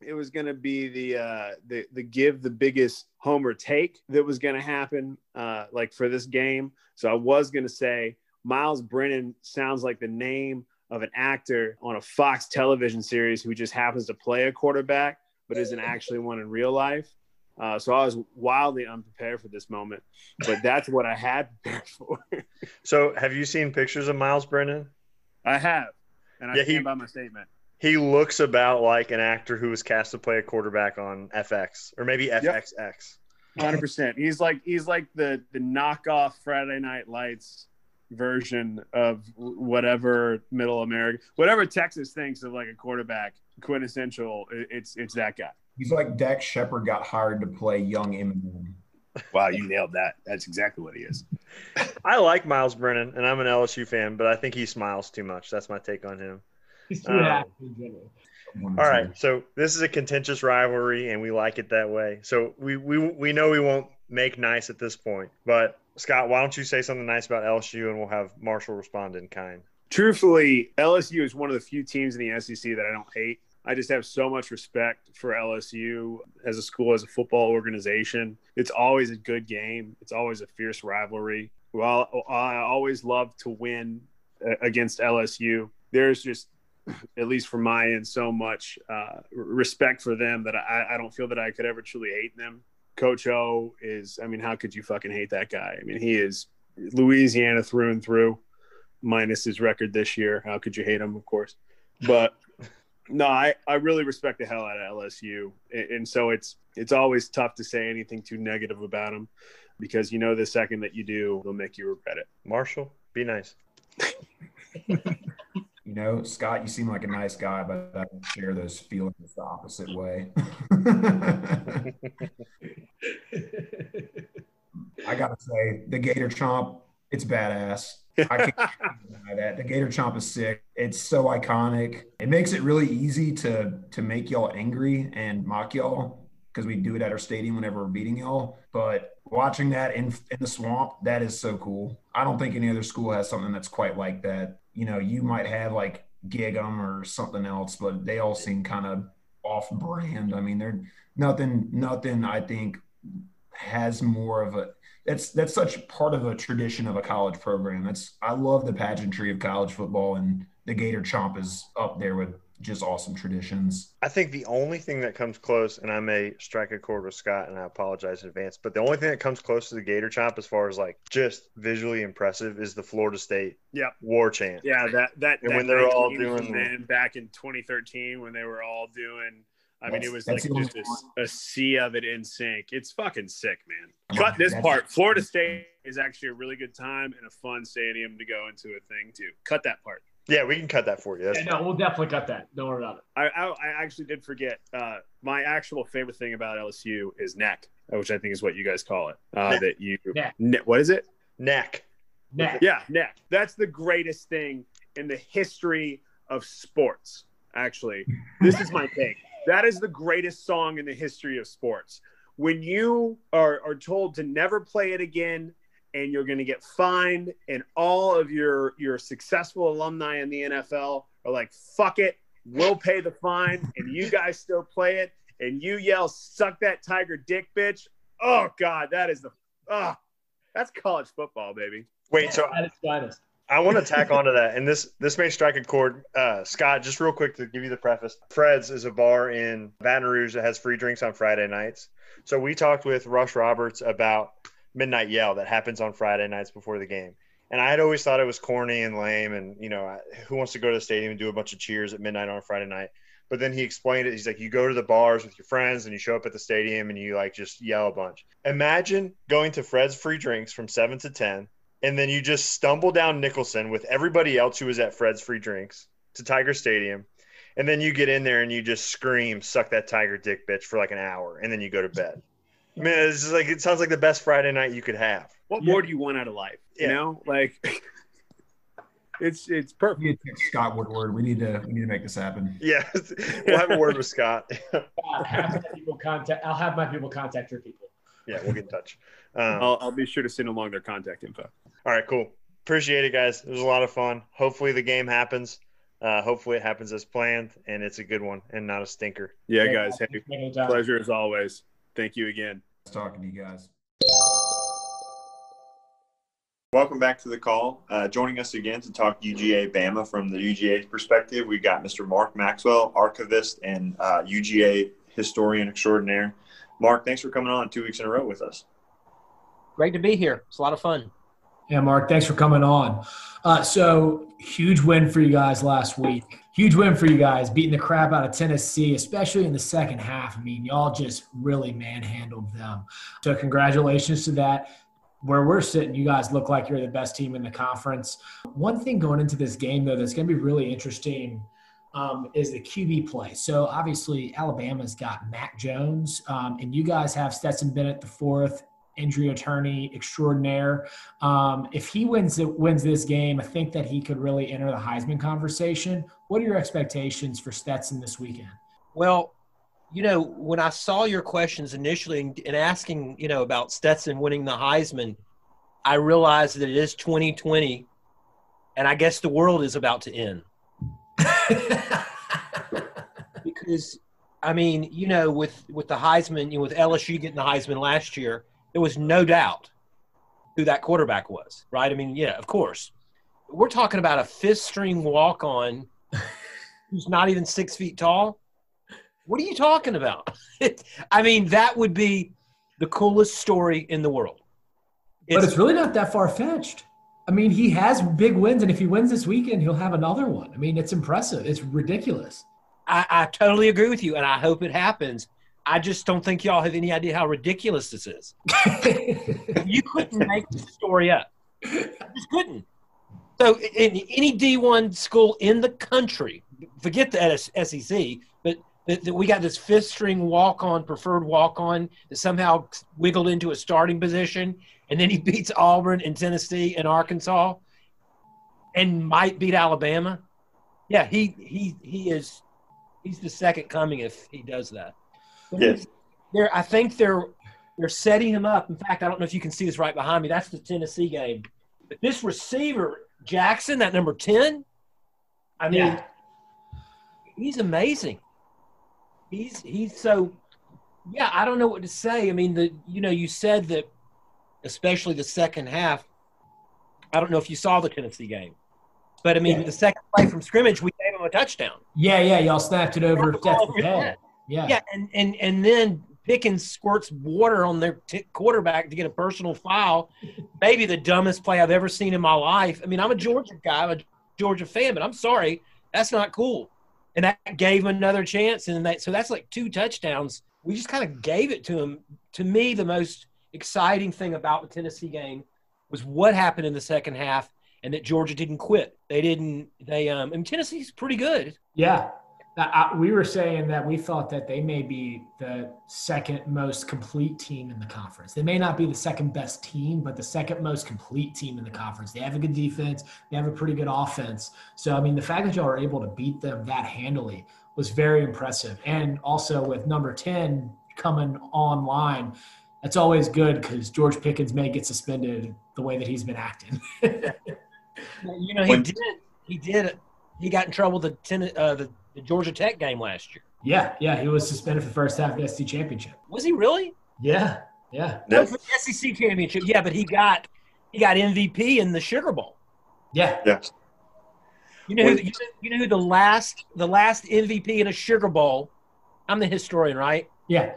it was going to be the give the biggest homer take that was going to happen like for this game. So I was going to say Myles Brennan sounds like the name of an actor on a Fox television series who just happens to play a quarterback, but isn't actually one in real life. So I was wildly unprepared for this moment, but that's what I had prepared for. So have you seen pictures of Myles Brennan? I have. And I stand by my statement. He looks about like an actor who was cast to play a quarterback on FX or maybe FXX. 100%. He's like the knockoff Friday Night Lights version of whatever middle America, whatever Texas thinks of like a quarterback quintessential. It's that guy. He's like Dax Shepard got hired to play young Eminem. Wow, you nailed that. That's exactly what he is. I like Myles Brennan, and I'm an LSU fan, but I think he smiles too much. That's my take on him. All right, so this is a contentious rivalry, and we like it that way. So we know we won't make nice at this point. But, Scott, why don't you say something nice about LSU, and we'll have Marshall respond in kind. Truthfully, LSU is one of the few teams in the SEC that I don't hate. I just have so much respect for LSU as a school, as a football organization. It's always a good game. It's always a fierce rivalry. Well, I always love to win against LSU. There's just – at least from my end, so much respect for them that I don't feel that I could ever truly hate them. Coach O is, I mean, how could you fucking hate that guy? I mean, he is Louisiana through and through, minus his record this year. How could you hate him, of course? But no, I really respect the hell out of LSU. And so it's always tough to say anything too negative about him, because you know the second that you do, they'll make you regret it. Marshall, be nice. You know, Scott, you seem like a nice guy, but I don't share those feelings the opposite way. I got to say, the Gator Chomp, it's badass. I can't deny that. The Gator Chomp is sick. It's so iconic. It makes it really easy to make y'all angry and mock y'all, because we do it at our stadium whenever we're beating y'all. But watching that in the swamp, that is so cool. I don't think any other school has something that's quite like that. You know, you might have like Gig'em or something else, but they all seem kind of off brand. I mean, they're nothing I think has more of a, that's such part of a tradition of a college program. I love the pageantry of college football, and the Gator Chomp is up there with just awesome traditions. I think the only thing that comes close, and I may strike a chord with Scott, and I apologize in advance, but the only thing that comes close to the Gator Chomp as far as like just visually impressive is the Florida State war chant. Yeah, that when they're all doing that. Back in 2013 when they were all doing – I mean, it was like just a sea of it in sync. It's fucking sick, man. Cut this part. Florida State is actually a really good time and a fun stadium to go into a thing too. Cut that part. Yeah, we can cut that for you. No, we'll definitely cut that. Don't worry about it. I actually did forget. My actual favorite thing about LSU is neck, which I think is what you guys call it. What is it? Neck. Yeah, neck. That's the greatest thing in the history of sports, actually. This is my take. That is the greatest song in the history of sports. When you are told to never play it again, and you're going to get fined, and all of your successful alumni in the NFL are like, fuck it, we'll pay the fine, and you guys still play it, and you yell, suck that tiger dick, bitch. Oh, God, that is the – That's college football, baby. Wait, so at its finest. I want to tack onto that, and this may strike a chord. Scott, just real quick to give you the preface. Fred's is a bar in Baton Rouge that has free drinks on Friday nights. So we talked with Rush Roberts about Midnight Yell that happens on Friday nights before the game. And I had always thought it was corny and lame and, you know, who wants to go to the stadium and do a bunch of cheers at midnight on a Friday night? But then he explained it. He's like, you go to the bars with your friends and you show up at the stadium and you, like, just yell a bunch. Imagine going to Fred's free drinks from 7 to 10 and then you just stumble down Nicholson with everybody else who was at Fred's free drinks to Tiger Stadium. And then you get in there and you just scream, suck that tiger dick, bitch, for like an hour. And then you go to bed. I mean, it's just like, it sounds like the best Friday night you could have. What more do you want out of life? Yeah. You know, like it's perfect. We need to pick Scott Woodward. We need to make this happen. Yeah. We'll have a word with Scott. I'll have my people contact your people. Yeah. We'll get in touch. I'll be sure to send along their contact info. All right, cool. Appreciate it, guys. It was a lot of fun. Hopefully the game happens. Hopefully it happens as planned and it's a good one and not a stinker. Yeah, guys. Hey, pleasure as always. Thank you again. Nice talking to you guys. Welcome back to the call. Joining us again to talk UGA Bama from the UGA's perspective, we've got Mr. Mark Maxwell, archivist and UGA historian extraordinaire. Mark, thanks for coming on 2 weeks in a row with us. Great to be here. It's a lot of fun. Yeah, Mark, thanks for coming on. So huge win for you guys last week. Huge win for you guys, beating the crap out of Tennessee, especially in the second half. I mean, y'all just really manhandled them. So congratulations to that. Where we're sitting, you guys look like you're the best team in the conference. One thing going into this game, though, that's going to be really interesting is the QB play. So obviously Alabama's got Mac Jones, and you guys have Stetson Bennett IV, injury attorney extraordinaire. If he wins this game, I think that he could really enter the Heisman conversation. What are your expectations for Stetson this weekend? Well, you know, when I saw your questions initially and asking, you know, about Stetson winning the Heisman, I realized that it is 2020, and I guess the world is about to end. Because, I mean, you know, with the Heisman, you know, with LSU getting the Heisman last year, there was no doubt who that quarterback was, right? I mean, yeah, of course. We're talking about a fifth-string walk-on who's not even 6 feet tall. What are you talking about? I mean, that would be the coolest story in the world. But it's really not that far-fetched. I mean, he has big wins, and if he wins this weekend, he'll have another one. I mean, it's impressive. It's ridiculous. I totally agree with you, and I hope it happens. I just don't think y'all have any idea how ridiculous this is. You couldn't make this story up. You just couldn't. So in any D1 school in the country, forget the SEC, but that we got this fifth-string walk-on, preferred walk-on that somehow wiggled into a starting position, and then he beats Auburn and Tennessee and Arkansas and might beat Alabama. Yeah, he's the second coming if he does that. Yes. I think they're setting him up. In fact, I don't know if you can see this right behind me. That's the Tennessee game. But this receiver, Jackson, that number 10, I mean, he's amazing. He's so – yeah, I don't know what to say. I mean, you said that especially the second half, I don't know if you saw the Tennessee game. But, I mean, the second play from scrimmage, we gave him a touchdown. Yeah, y'all snapped it over. Yeah, and then Pickens squirts water on their quarterback to get a personal foul. Maybe the dumbest play I've ever seen in my life. I mean, I'm a Georgia guy, I'm a Georgia fan, but I'm sorry, that's not cool. And that gave him another chance, so that's like two touchdowns. We just kind of gave it to him. To me, the most exciting thing about the Tennessee game was what happened in the second half, and that Georgia didn't quit. I mean, Tennessee's pretty good. Yeah. We were saying that we thought that they may be the second most complete team in the conference. They may not be the second best team, but the second most complete team in the conference. They have a good defense. They have a pretty good offense. So, I mean, the fact that y'all were able to beat them that handily was very impressive. And also with number 10 coming online, that's always good because George Pickens may get suspended the way that he's been acting. You know, he did. He got in trouble the Georgia Tech game last year. Yeah, he was suspended for the first half of the SEC championship. Was he really? Yeah. Yeah. No, for the SEC championship. Yeah, but he got MVP in the Sugar Bowl. Yeah. Yeah. You know who the last MVP in a Sugar Bowl? I'm the historian, right? Yeah.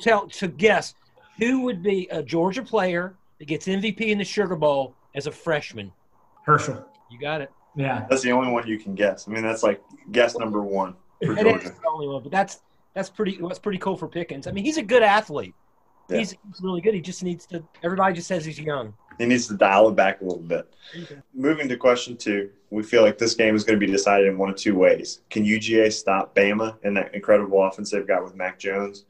So guess who would be a Georgia player that gets MVP in the Sugar Bowl as a freshman? Herschel. You got it. Yeah. That's the only one you can guess. I mean, that's like guess number one for Georgia. It is the only one, but that's pretty cool for Pickens. I mean, he's a good athlete. Yeah. He's really good. He just needs to – everybody just says he's young. He needs to dial it back a little bit. Okay. Moving to question two, we feel like this game is going to be decided in one of two ways. Can UGA stop Bama and that incredible offense they've got with Mac Jones?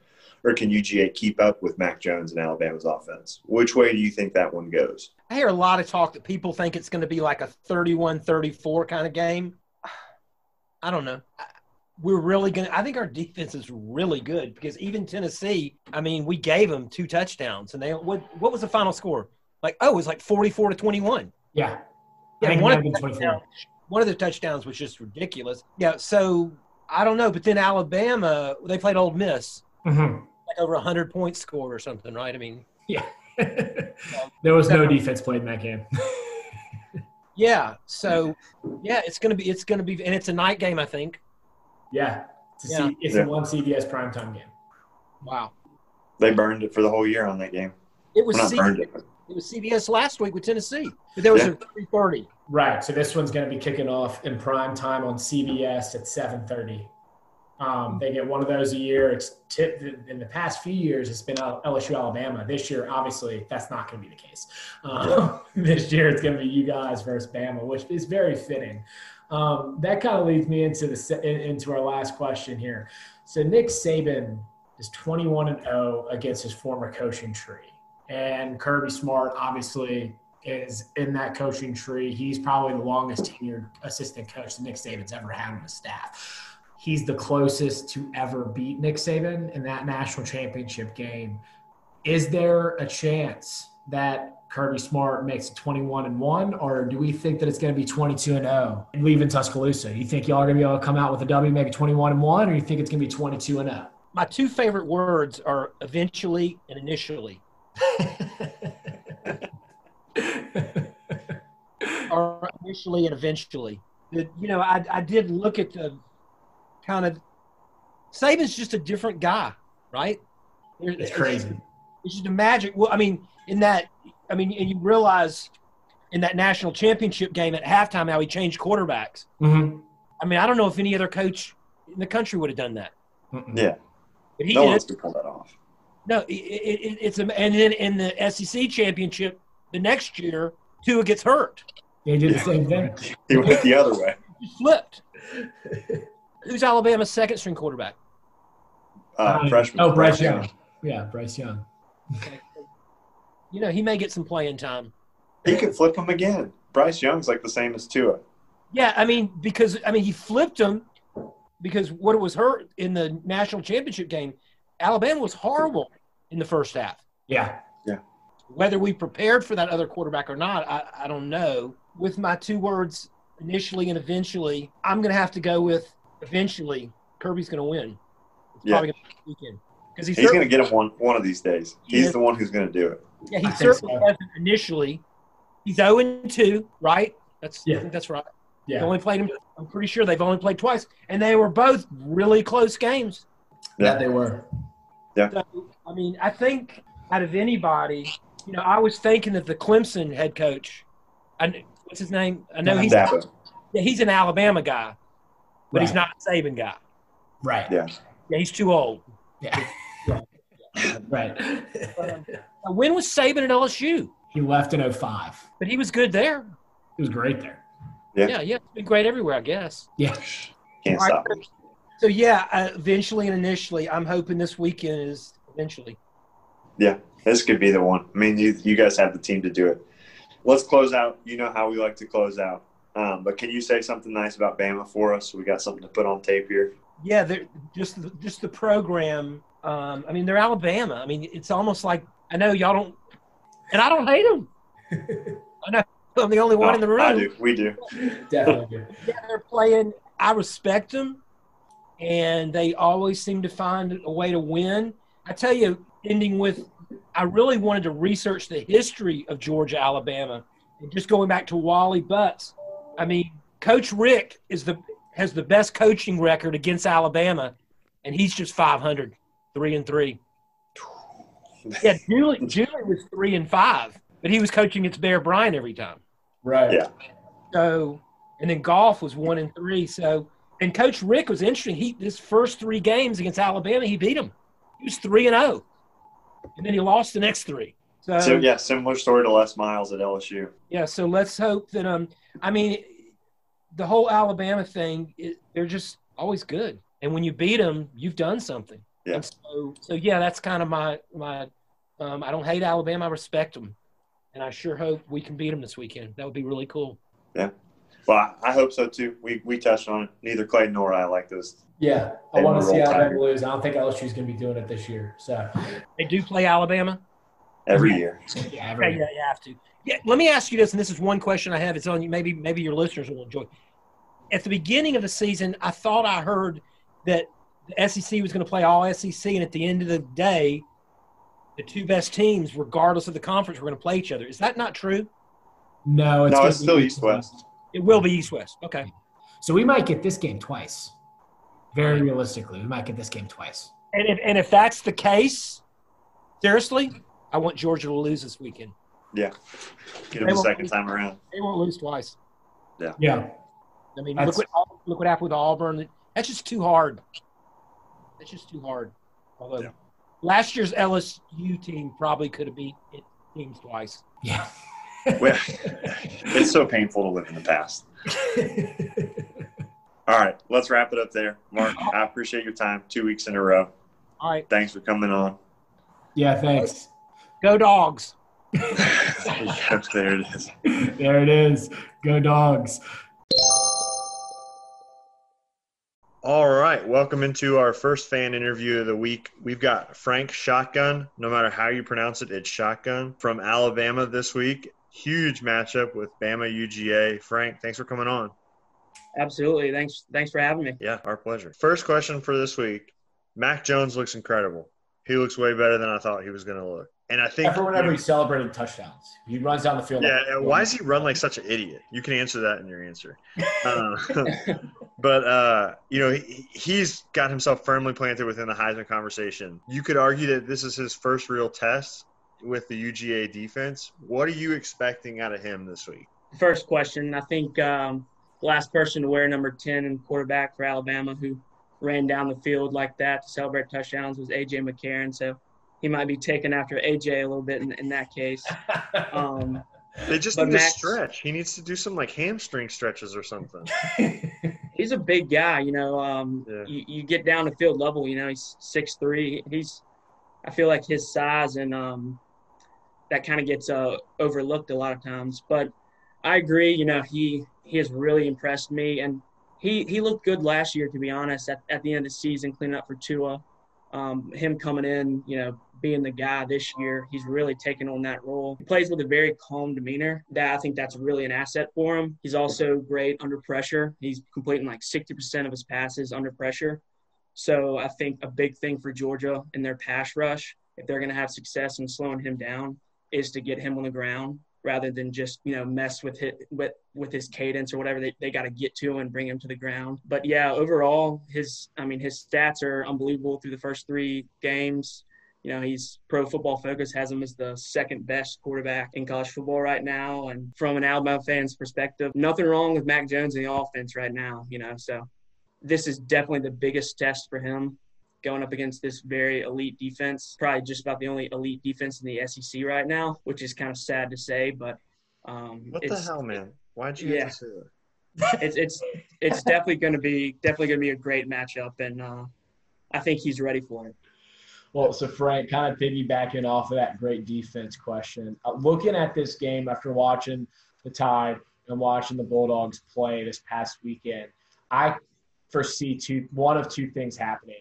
Or can UGA keep up with Mac Jones and Alabama's offense? Which way do you think that one goes? I hear a lot of talk that people think it's going to be like a 31-34 kind of game. I don't know. I think our defense is really good because even Tennessee, I mean, we gave them 2 touchdowns. And they what was the final score? Like, it was like 44-21. Yeah. Yeah, one of the touchdowns was just ridiculous. Yeah, so I don't know. But then Alabama, they played Ole Miss. Mm-hmm. Like over 100 points scored or something, right? I mean, yeah. There was no defense played in that game. Yeah. So, yeah, it's going to be, and it's a night game, I think. Yeah. It's a 1 CBS primetime game. Wow. They burned it for the whole year on that game. It was CBS last week with Tennessee, but there was a 3:30. Right. So this one's going to be kicking off in primetime on CBS at 7:30. They get one of those a year. In the past few years, it's been LSU, Alabama. This year, obviously, that's not going to be the case. This year, it's going to be you guys versus Bama, which is very fitting. That kind of leads me into our last question here. So Nick Saban is 21-0 against his former coaching tree, and Kirby Smart obviously is in that coaching tree. He's probably the longest tenured assistant coach that Nick Saban's ever had on his staff. He's the closest to ever beat Nick Saban in that national championship game. Is there a chance that Kirby Smart makes it 21-1, or do we think that it's going to be 22-0 and leave in Tuscaloosa? You think y'all are going to be able to come out with a W, make it 21-1, or you think it's going to be 22-0? My 2 favorite words are eventually and initially. Or initially and eventually. I did look at the kind of – Saban's just a different guy, right? It's crazy. It's just a magic – well, I mean, and you realize in that national championship game at halftime how he changed quarterbacks. Mm-hmm. I mean, I don't know if any other coach in the country would have done that. Mm-mm. Yeah. But he did. No one's to pull that off. No, and then in the SEC championship the next year, Tua gets hurt. They did the same thing. He went the other way. He flipped. Who's Alabama's second-string quarterback? Freshman. Oh, Bryce Young. Yeah, Bryce Young. Okay. He may get some playing time. He could flip him again. Bryce Young's like the same as Tua. Yeah, because he flipped him because what it was hurt in the national championship game, Alabama was horrible in the first half. Yeah. Yeah. Whether we prepared for that other quarterback or not, I don't know. With my 2 words, initially and eventually, I'm going to have to go with eventually Kirby's going to win. It's probably going to be this weekend. Because he's going to get him one of these days. He's the one who's going to do it. Yeah, he certainly hasn't initially. He's 0-2, right? I think that's right. Yeah. I'm pretty sure they've only played twice. And they were both really close games. Yeah, they were. Yeah. So, I think out of anybody, I was thinking that the Clemson head coach, what's his name? I know he's an Alabama guy, but he's not a Saban guy. Right. Yeah. Yeah, he's too old. Yeah. Right. When was Saban at LSU? He left in 2005. But he was good there. He was great there. Yeah. Yeah, he's been great everywhere, I guess. Yeah. Can't stop. So, eventually and initially, I'm hoping this weekend is eventually. Yeah, this could be the one. I mean, you guys have the team to do it. Let's close out. You know how we like to close out. But can you say something nice about Bama for us? We got something to put on tape here. Yeah, just the program. They're Alabama. It's almost like I know y'all don't – and I don't hate them. I know I'm the only one in the room. I do. We do. Definitely. Yeah, they're playing – I respect them. And they always seem to find a way to win. I tell you, ending with I really wanted to research the history of Georgia, Alabama. And just going back to Wally Butts, I mean, Coach Rick has the best coaching record against Alabama, and he's just 500, 3-3. Yeah, Julie was 3-5, but he was coaching against Bear Bryant every time. Right. Yeah. So, and then Golf was 1-3. So, and Coach Rick was interesting. He his first three games against Alabama, he beat him. He was 3-0, and then he lost the next three. So yeah, similar story to Les Miles at LSU. Yeah. So let's hope that I mean, the whole Alabama thing, they're just always good, and when you beat them, you've done something. Yeah. And so yeah, that's kind of my. I don't hate Alabama. I respect them, and I sure hope we can beat them this weekend. That would be really cool. Yeah. Well, I hope so too. We touched on it. Neither Clay nor I like this. Yeah, I want to see Alabama lose. I don't think LSU is going to be doing it this year. So they do play Alabama every year. Yeah, every year. Yeah, you have to. Yeah, let me ask you this, and this is one question I have. It's on you. Maybe your listeners will enjoy. At the beginning of the season, I thought I heard that the SEC was going to play all SEC, and at the end of the day, the two best teams, regardless of the conference, were going to play each other. Is that not true? No, it's still East-West. It will be East-West. Okay. So we might get this game twice. Very realistically, we might get this game twice. And if that's the case, seriously, I want Georgia to lose this weekend. Yeah. Get them the second time around. They won't lose twice. Yeah. Yeah. I mean, look what happened with Auburn. That's just too hard. That's just too hard. Although last year's LSU team probably could have beat teams twice. Yeah. Well, it's so painful to live in the past. All right, let's wrap it up there. Mark, I appreciate your time 2 weeks in a row. All right. Thanks for coming on. Yeah, thanks. Go Dogs. There it is. There it is. Go Dogs. All right, welcome into our first fan interview of the week. We've got Frank Shotgun, no matter how you pronounce it, it's Shotgun, from Alabama this week. Huge matchup with Bama UGA. Frank, thanks for coming on. Absolutely. Thanks for having me. Yeah, our pleasure. First question for this week. Mac Jones looks incredible. He looks way better than I thought he was going to look. And I think – whenever he celebrated touchdowns. He runs down the field. Yeah, why does he run like such an idiot? You can answer that in your answer. He's got himself firmly planted within the Heisman conversation. You could argue that this is his first real test with the UGA defense. What are you expecting out of him this week? First question, I think the last person to wear number 10 and quarterback for Alabama who ran down the field like that to celebrate touchdowns was A.J. McCarron, so – he might be taken after AJ a little bit in that case. They just need to stretch. He needs to do some like hamstring stretches or something. He's a big guy, you know. You get down to field level, you know. He's 6'3". I feel like his size and that kind of gets overlooked a lot of times. But I agree, you know. He has really impressed me, and he looked good last year, to be honest. At the end of the season, cleaning up for Tua. Him coming in, you know, being the guy this year, he's really taken on that role. He plays with a very calm demeanor. I think that's really an asset for him. He's also great under pressure. He's completing like 60% of his passes under pressure. So I think a big thing for Georgia in their pass rush, if they're going to have success in slowing him down, is to get him on the ground rather than just, you know, mess with his cadence or whatever. They got to get to and bring him to the ground. But yeah, overall, his stats are unbelievable through the first three games. You know, he's Pro Football Focus has him as the second best quarterback in college football right now. And from an Alabama fan's perspective, nothing wrong with Mac Jones in the offense right now, you know. So this is definitely the biggest test for him, going up against this very elite defense, probably just about the only elite defense in the SEC right now, which is kind of sad to say, but what the hell, man? Why'd you have to say that? It's definitely going to be a great matchup, and I think he's ready for it. Well, so Frank, kind of piggybacking off of that great defense question, looking at this game after watching the Tide and watching the Bulldogs play this past weekend, I foresee one of two things happening.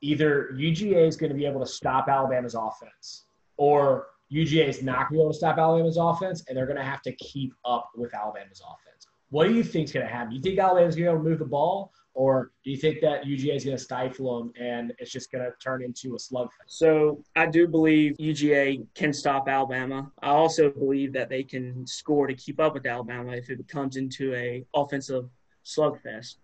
Either UGA is going to be able to stop Alabama's offense, or UGA is not going to be able to stop Alabama's offense, and they're going to have to keep up with Alabama's offense. What do you think is going to happen? You think Alabama's going to be able to move the ball, Or do you think that UGA is going to stifle them and it's just going to turn into a slugfest? So I do believe UGA can stop Alabama. I also believe that they can score to keep up with Alabama if it becomes into an offensive slugfest.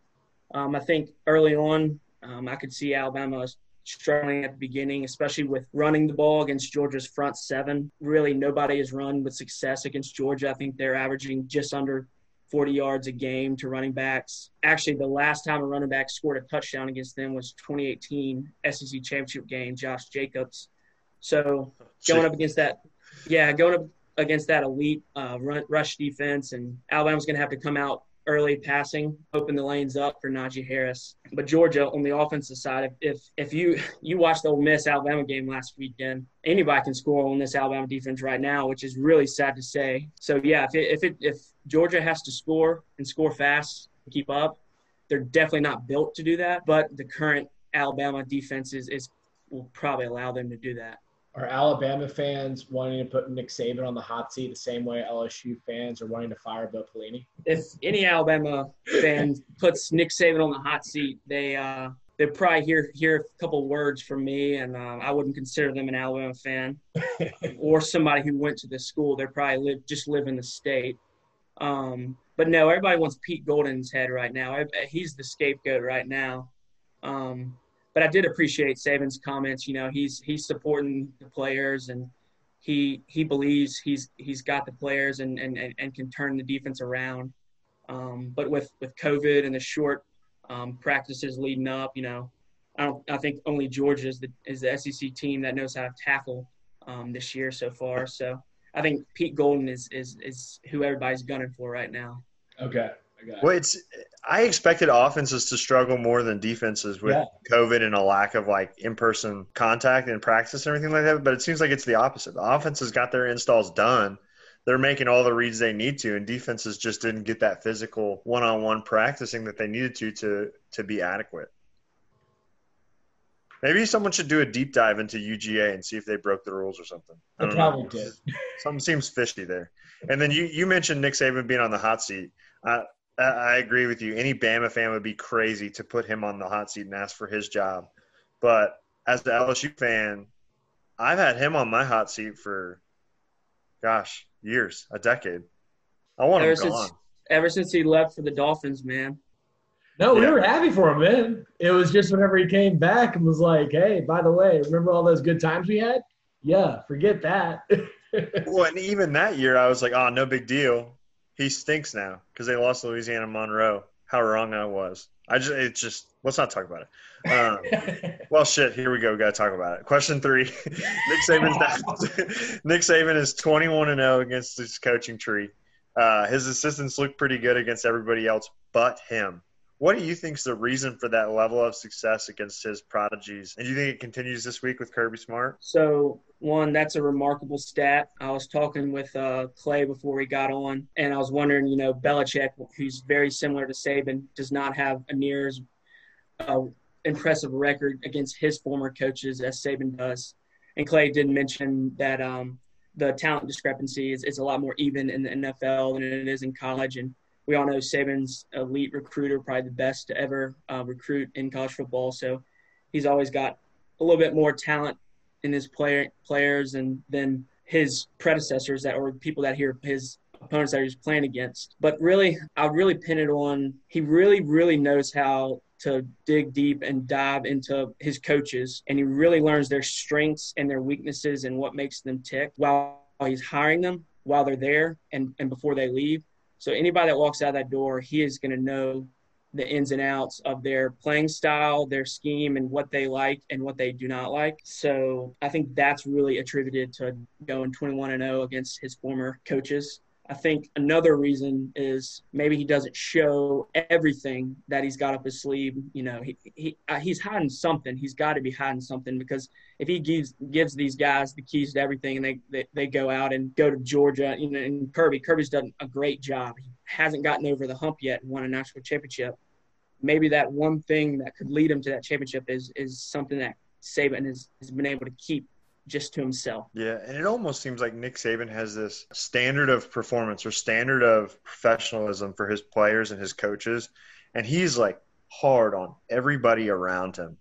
I think early on, I could see Alabama struggling at the beginning, especially with running the ball against Georgia's front seven. Really, nobody has run with success against Georgia. I think they're averaging just under 40 yards a game to running backs. Actually, the last time a running back scored a touchdown against them was 2018 SEC championship game, Josh Jacobs. So going up against that elite rush defense, and Alabama's going to have to come out early passing, open the lanes up for Najee Harris. But Georgia, on the offensive side, if you watched the Ole Miss Alabama game last weekend, anybody can score on this Alabama defense right now, which is really sad to say. So yeah, if Georgia has to score and score fast to keep up, they're definitely not built to do that. But the current Alabama defense will probably allow them to do that. Are Alabama fans wanting to put Nick Saban on the hot seat the same way LSU fans are wanting to fire Bo Pelini? If any Alabama fan puts Nick Saban on the hot seat, they probably hear a couple words from me, and I wouldn't consider them an Alabama fan or somebody who went to this school. They probably just live in the state. But no, everybody wants Pete Golding's head right now. He's the scapegoat right now. But I did appreciate Saban's comments. You know, he's supporting the players, and he believes he's got the players and can turn the defense around. But with COVID and the short practices leading up, you know, I think only Georgia is the SEC team that knows how to tackle this year so far. So I think Pete Golding is who everybody's gunning for right now. Okay. Well, I expected offenses to struggle more than defenses with COVID and a lack of like in-person contact and practice and everything like that. But it seems like it's the opposite. The offenses got their installs done. They're making all the reads they need to, and defenses just didn't get that physical one-on-one practicing that they needed to be adequate. Maybe someone should do a deep dive into UGA and see if they broke the rules or something. They probably did. Something seems fishy there. And then you mentioned Nick Saban being on the hot seat. I agree with you. Any Bama fan would be crazy to put him on the hot seat and ask for his job. But as the LSU fan, I've had him on my hot seat for, gosh, years, a decade. I want him gone. Ever since he left for the Dolphins, man. No, we were happy for him, man. It was just whenever he came back and was like, hey, by the way, remember all those good times we had? Yeah, forget that. Well, and even that year I was like, oh, no big deal. He stinks now because they lost Louisiana Monroe. How wrong I was. Let's not talk about it. Well, shit, here we go. We got to talk about it. Question 3. Nick Saban is 21-0 against his coaching tree. His assistants look pretty good against everybody else but him. What do you think is the reason for that level of success against his prodigies? And do you think it continues this week with Kirby Smart? So, one, that's a remarkable stat. I was talking with Clay before we got on, and I was wondering, you know, Belichick, who's very similar to Saban, does not have a near as impressive record against his former coaches as Saban does. And Clay did mention that the talent discrepancy is a lot more even in the NFL than it is in college, and we all know Saban's elite recruiter, probably the best to ever recruit in college football. So he's always got a little bit more talent in his players and than his predecessors that were people that hear his opponents that he was playing against. But really, I would really pin it on he really, really knows how to dig deep and dive into his coaches, and he really learns their strengths and their weaknesses and what makes them tick while he's hiring them, while they're there, and before they leave. So anybody that walks out that door, he is going to know the ins and outs of their playing style, their scheme, and what they like and what they do not like. So I think that's really attributed to going 21-0 against his former coaches. I think another reason is maybe he doesn't show everything that he's got up his sleeve. You know, he's hiding something. He's got to be hiding something, because if he gives these guys the keys to everything and they go out and go to Georgia, you know, and Kirby's done a great job. He hasn't gotten over the hump yet and won a national championship. Maybe that one thing that could lead him to that championship is something that Saban has been able to keep just to himself. Yeah, and it almost seems like Nick Saban has this standard of performance or standard of professionalism for his players and his coaches, and he's like hard on everybody around him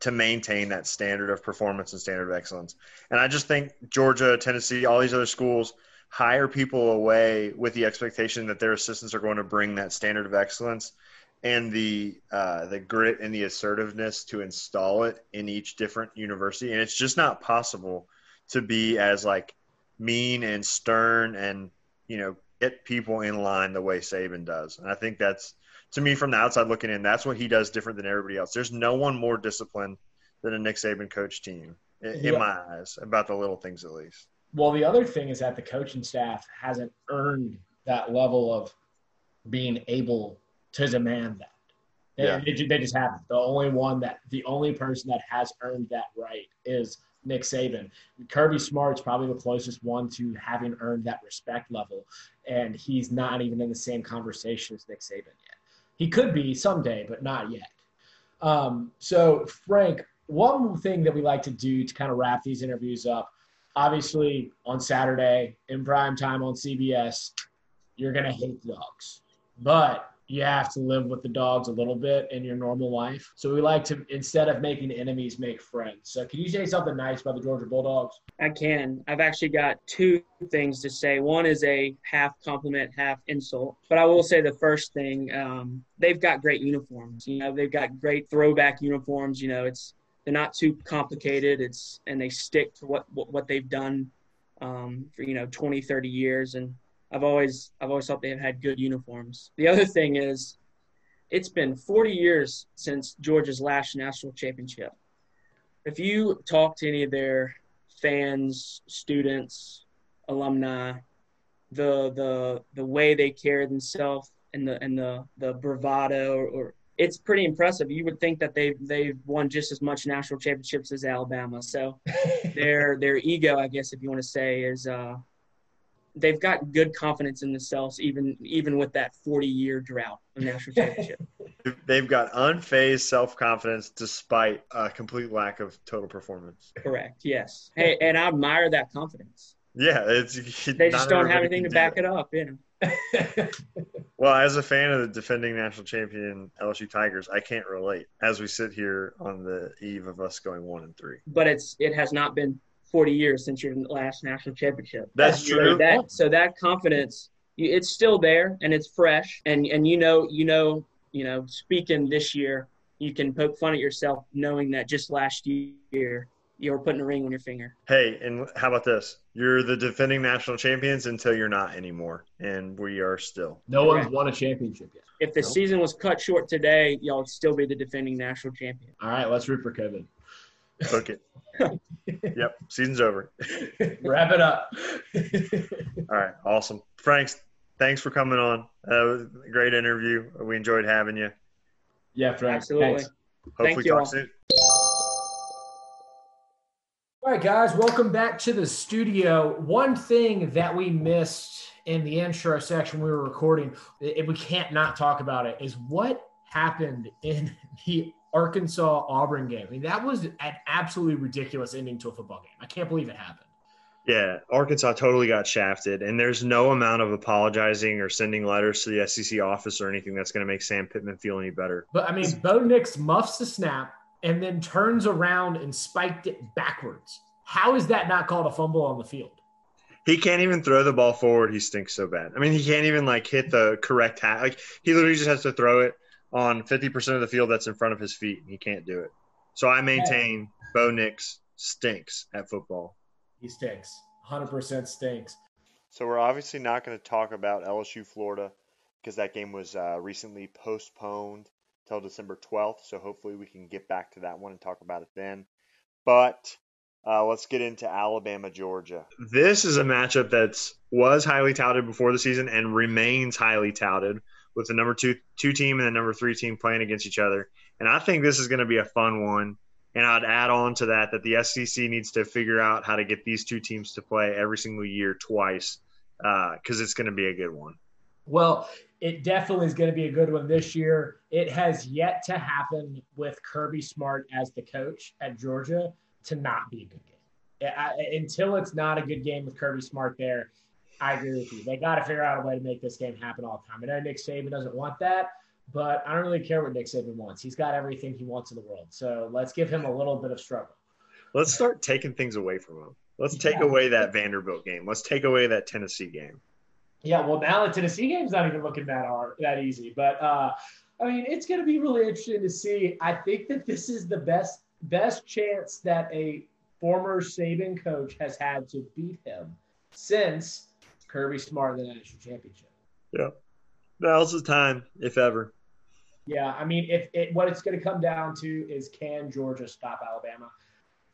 to maintain that standard of performance and standard of excellence. And I just think Georgia, Tennessee, all these other schools hire people away with the expectation that their assistants are going to bring that standard of excellence and the grit and the assertiveness to install it in each different university. And it's just not possible to be as like mean and stern and, you know, get people in line the way Saban does. And I think that's, to me, from the outside looking in, that's what he does different than everybody else. There's no one more disciplined than a Nick Saban coach team, in my eyes, about the little things at least. Well, the other thing is that the coaching staff hasn't earned that level of being able to demand that. They just haven't. The only person that has earned that right is Nick Saban. Kirby Smart's probably the closest one to having earned that respect level, and he's not even in the same conversation as Nick Saban yet. He could be someday, but not yet. So, Frank, one thing that we like to do to kind of wrap these interviews up, obviously on Saturday in prime time on CBS, you're going to hate the dogs, but you have to live with the dogs a little bit in your normal life. So we like to, instead of making enemies, make friends. So can you say something nice about the Georgia Bulldogs? I can. I've actually got two things to say. One is a half compliment, half insult. But I will say the first thing, they've got great uniforms. You know, they've got great throwback uniforms. You know, they're not too complicated. And they stick to what they've done for, 20, 30 years. And I've always thought they've had good uniforms. The other thing is, it's been 40 years since Georgia's last national championship. If you talk to any of their fans, students, alumni, the way they carry themselves and the bravado, or it's pretty impressive. You would think that they've won just as much national championships as Alabama. So their ego, I guess, if you want to say, is they've got good confidence in themselves, even with that 40-year drought of national championship. They've got unfazed self-confidence despite a complete lack of total performance. Correct, yes. Hey, and I admire that confidence. Yeah. They just don't have anything to back it up, you know. Well, as a fan of the defending national champion LSU Tigers, I can't relate as we sit here on the eve of us going 1-3. But it has not been 40 years since your last national championship. That's true. So that confidence, it's still there and it's fresh. And you know, speaking this year, you can poke fun at yourself knowing that just last year you were putting a ring on your finger. Hey, and how about this? You're the defending national champions until you're not anymore, and we are still. No one's won a championship yet. If the season was cut short today, y'all would still be the defending national champion. All right, let's root for Kevin. Book it. Yep, season's over. Wrap it up. All right, awesome. Frank, thanks for coming on. That was a great interview. We enjoyed having you. Yeah, Frank. Absolutely. Thanks. Hopefully talk soon. All right, guys, welcome back to the studio. One thing that we missed in the intro section we were recording, we can't not talk about it, is what happened in the Arkansas-Auburn game. I mean, that was an absolutely ridiculous ending to a football game. I can't believe it happened. Yeah, Arkansas totally got shafted, and there's no amount of apologizing or sending letters to the SEC office or anything that's going to make Sam Pittman feel any better. But, I mean, Bo Nix muffs the snap and then turns around and spiked it backwards. How is that not called a fumble on the field? He can't even throw the ball forward. He stinks so bad. I mean, he can't even, like, hit the correct hat. Like, he literally just has to throw it on 50% of the field that's in front of his feet, and he can't do it. So I maintain Bo Nix stinks at football. He stinks. 100% stinks. So we're obviously not going to talk about LSU-Florida because that game was recently postponed till December 12th, so hopefully we can get back to that one and talk about it then. But let's get into Alabama-Georgia. This is a matchup that was highly touted before the season and remains highly touted, with the number two team and the number three team playing against each other. And I think this is going to be a fun one. And I'd add on to that the SEC needs to figure out how to get these two teams to play every single year twice because it's going to be a good one. Well, it definitely is going to be a good one this year. It has yet to happen with Kirby Smart as the coach at Georgia to not be a good game. Until it's not a good game with Kirby Smart there, I agree with you. They got to figure out a way to make this game happen all the time. I know Nick Saban doesn't want that, But I don't really care what Nick Saban wants. He's got everything he wants in the world. So let's give him a little bit of struggle. Let's start taking things away from him. Let's take away that Vanderbilt game. Let's take away that Tennessee game. Yeah, well, now the Tennessee game's not even looking that hard, that easy. But, I mean, it's going to be really interesting to see. I think that this is the best chance that a former Saban coach has had to beat him since Kirby Smart in the national championship. Yeah. Now's the time, if ever. Yeah, I mean, what it's going to come down to is, can Georgia stop Alabama?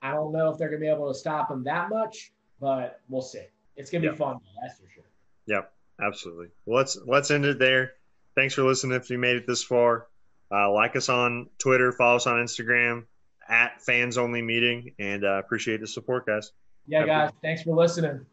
I don't know if they're going to be able to stop them that much, but we'll see. It's going to be fun, that's for sure. Yeah, absolutely. Well, let's end it there. Thanks for listening if you made it this far. Like us on Twitter, follow us on Instagram, @fansonlymeeting, and appreciate the support, guys. Yeah, guys, thanks for listening.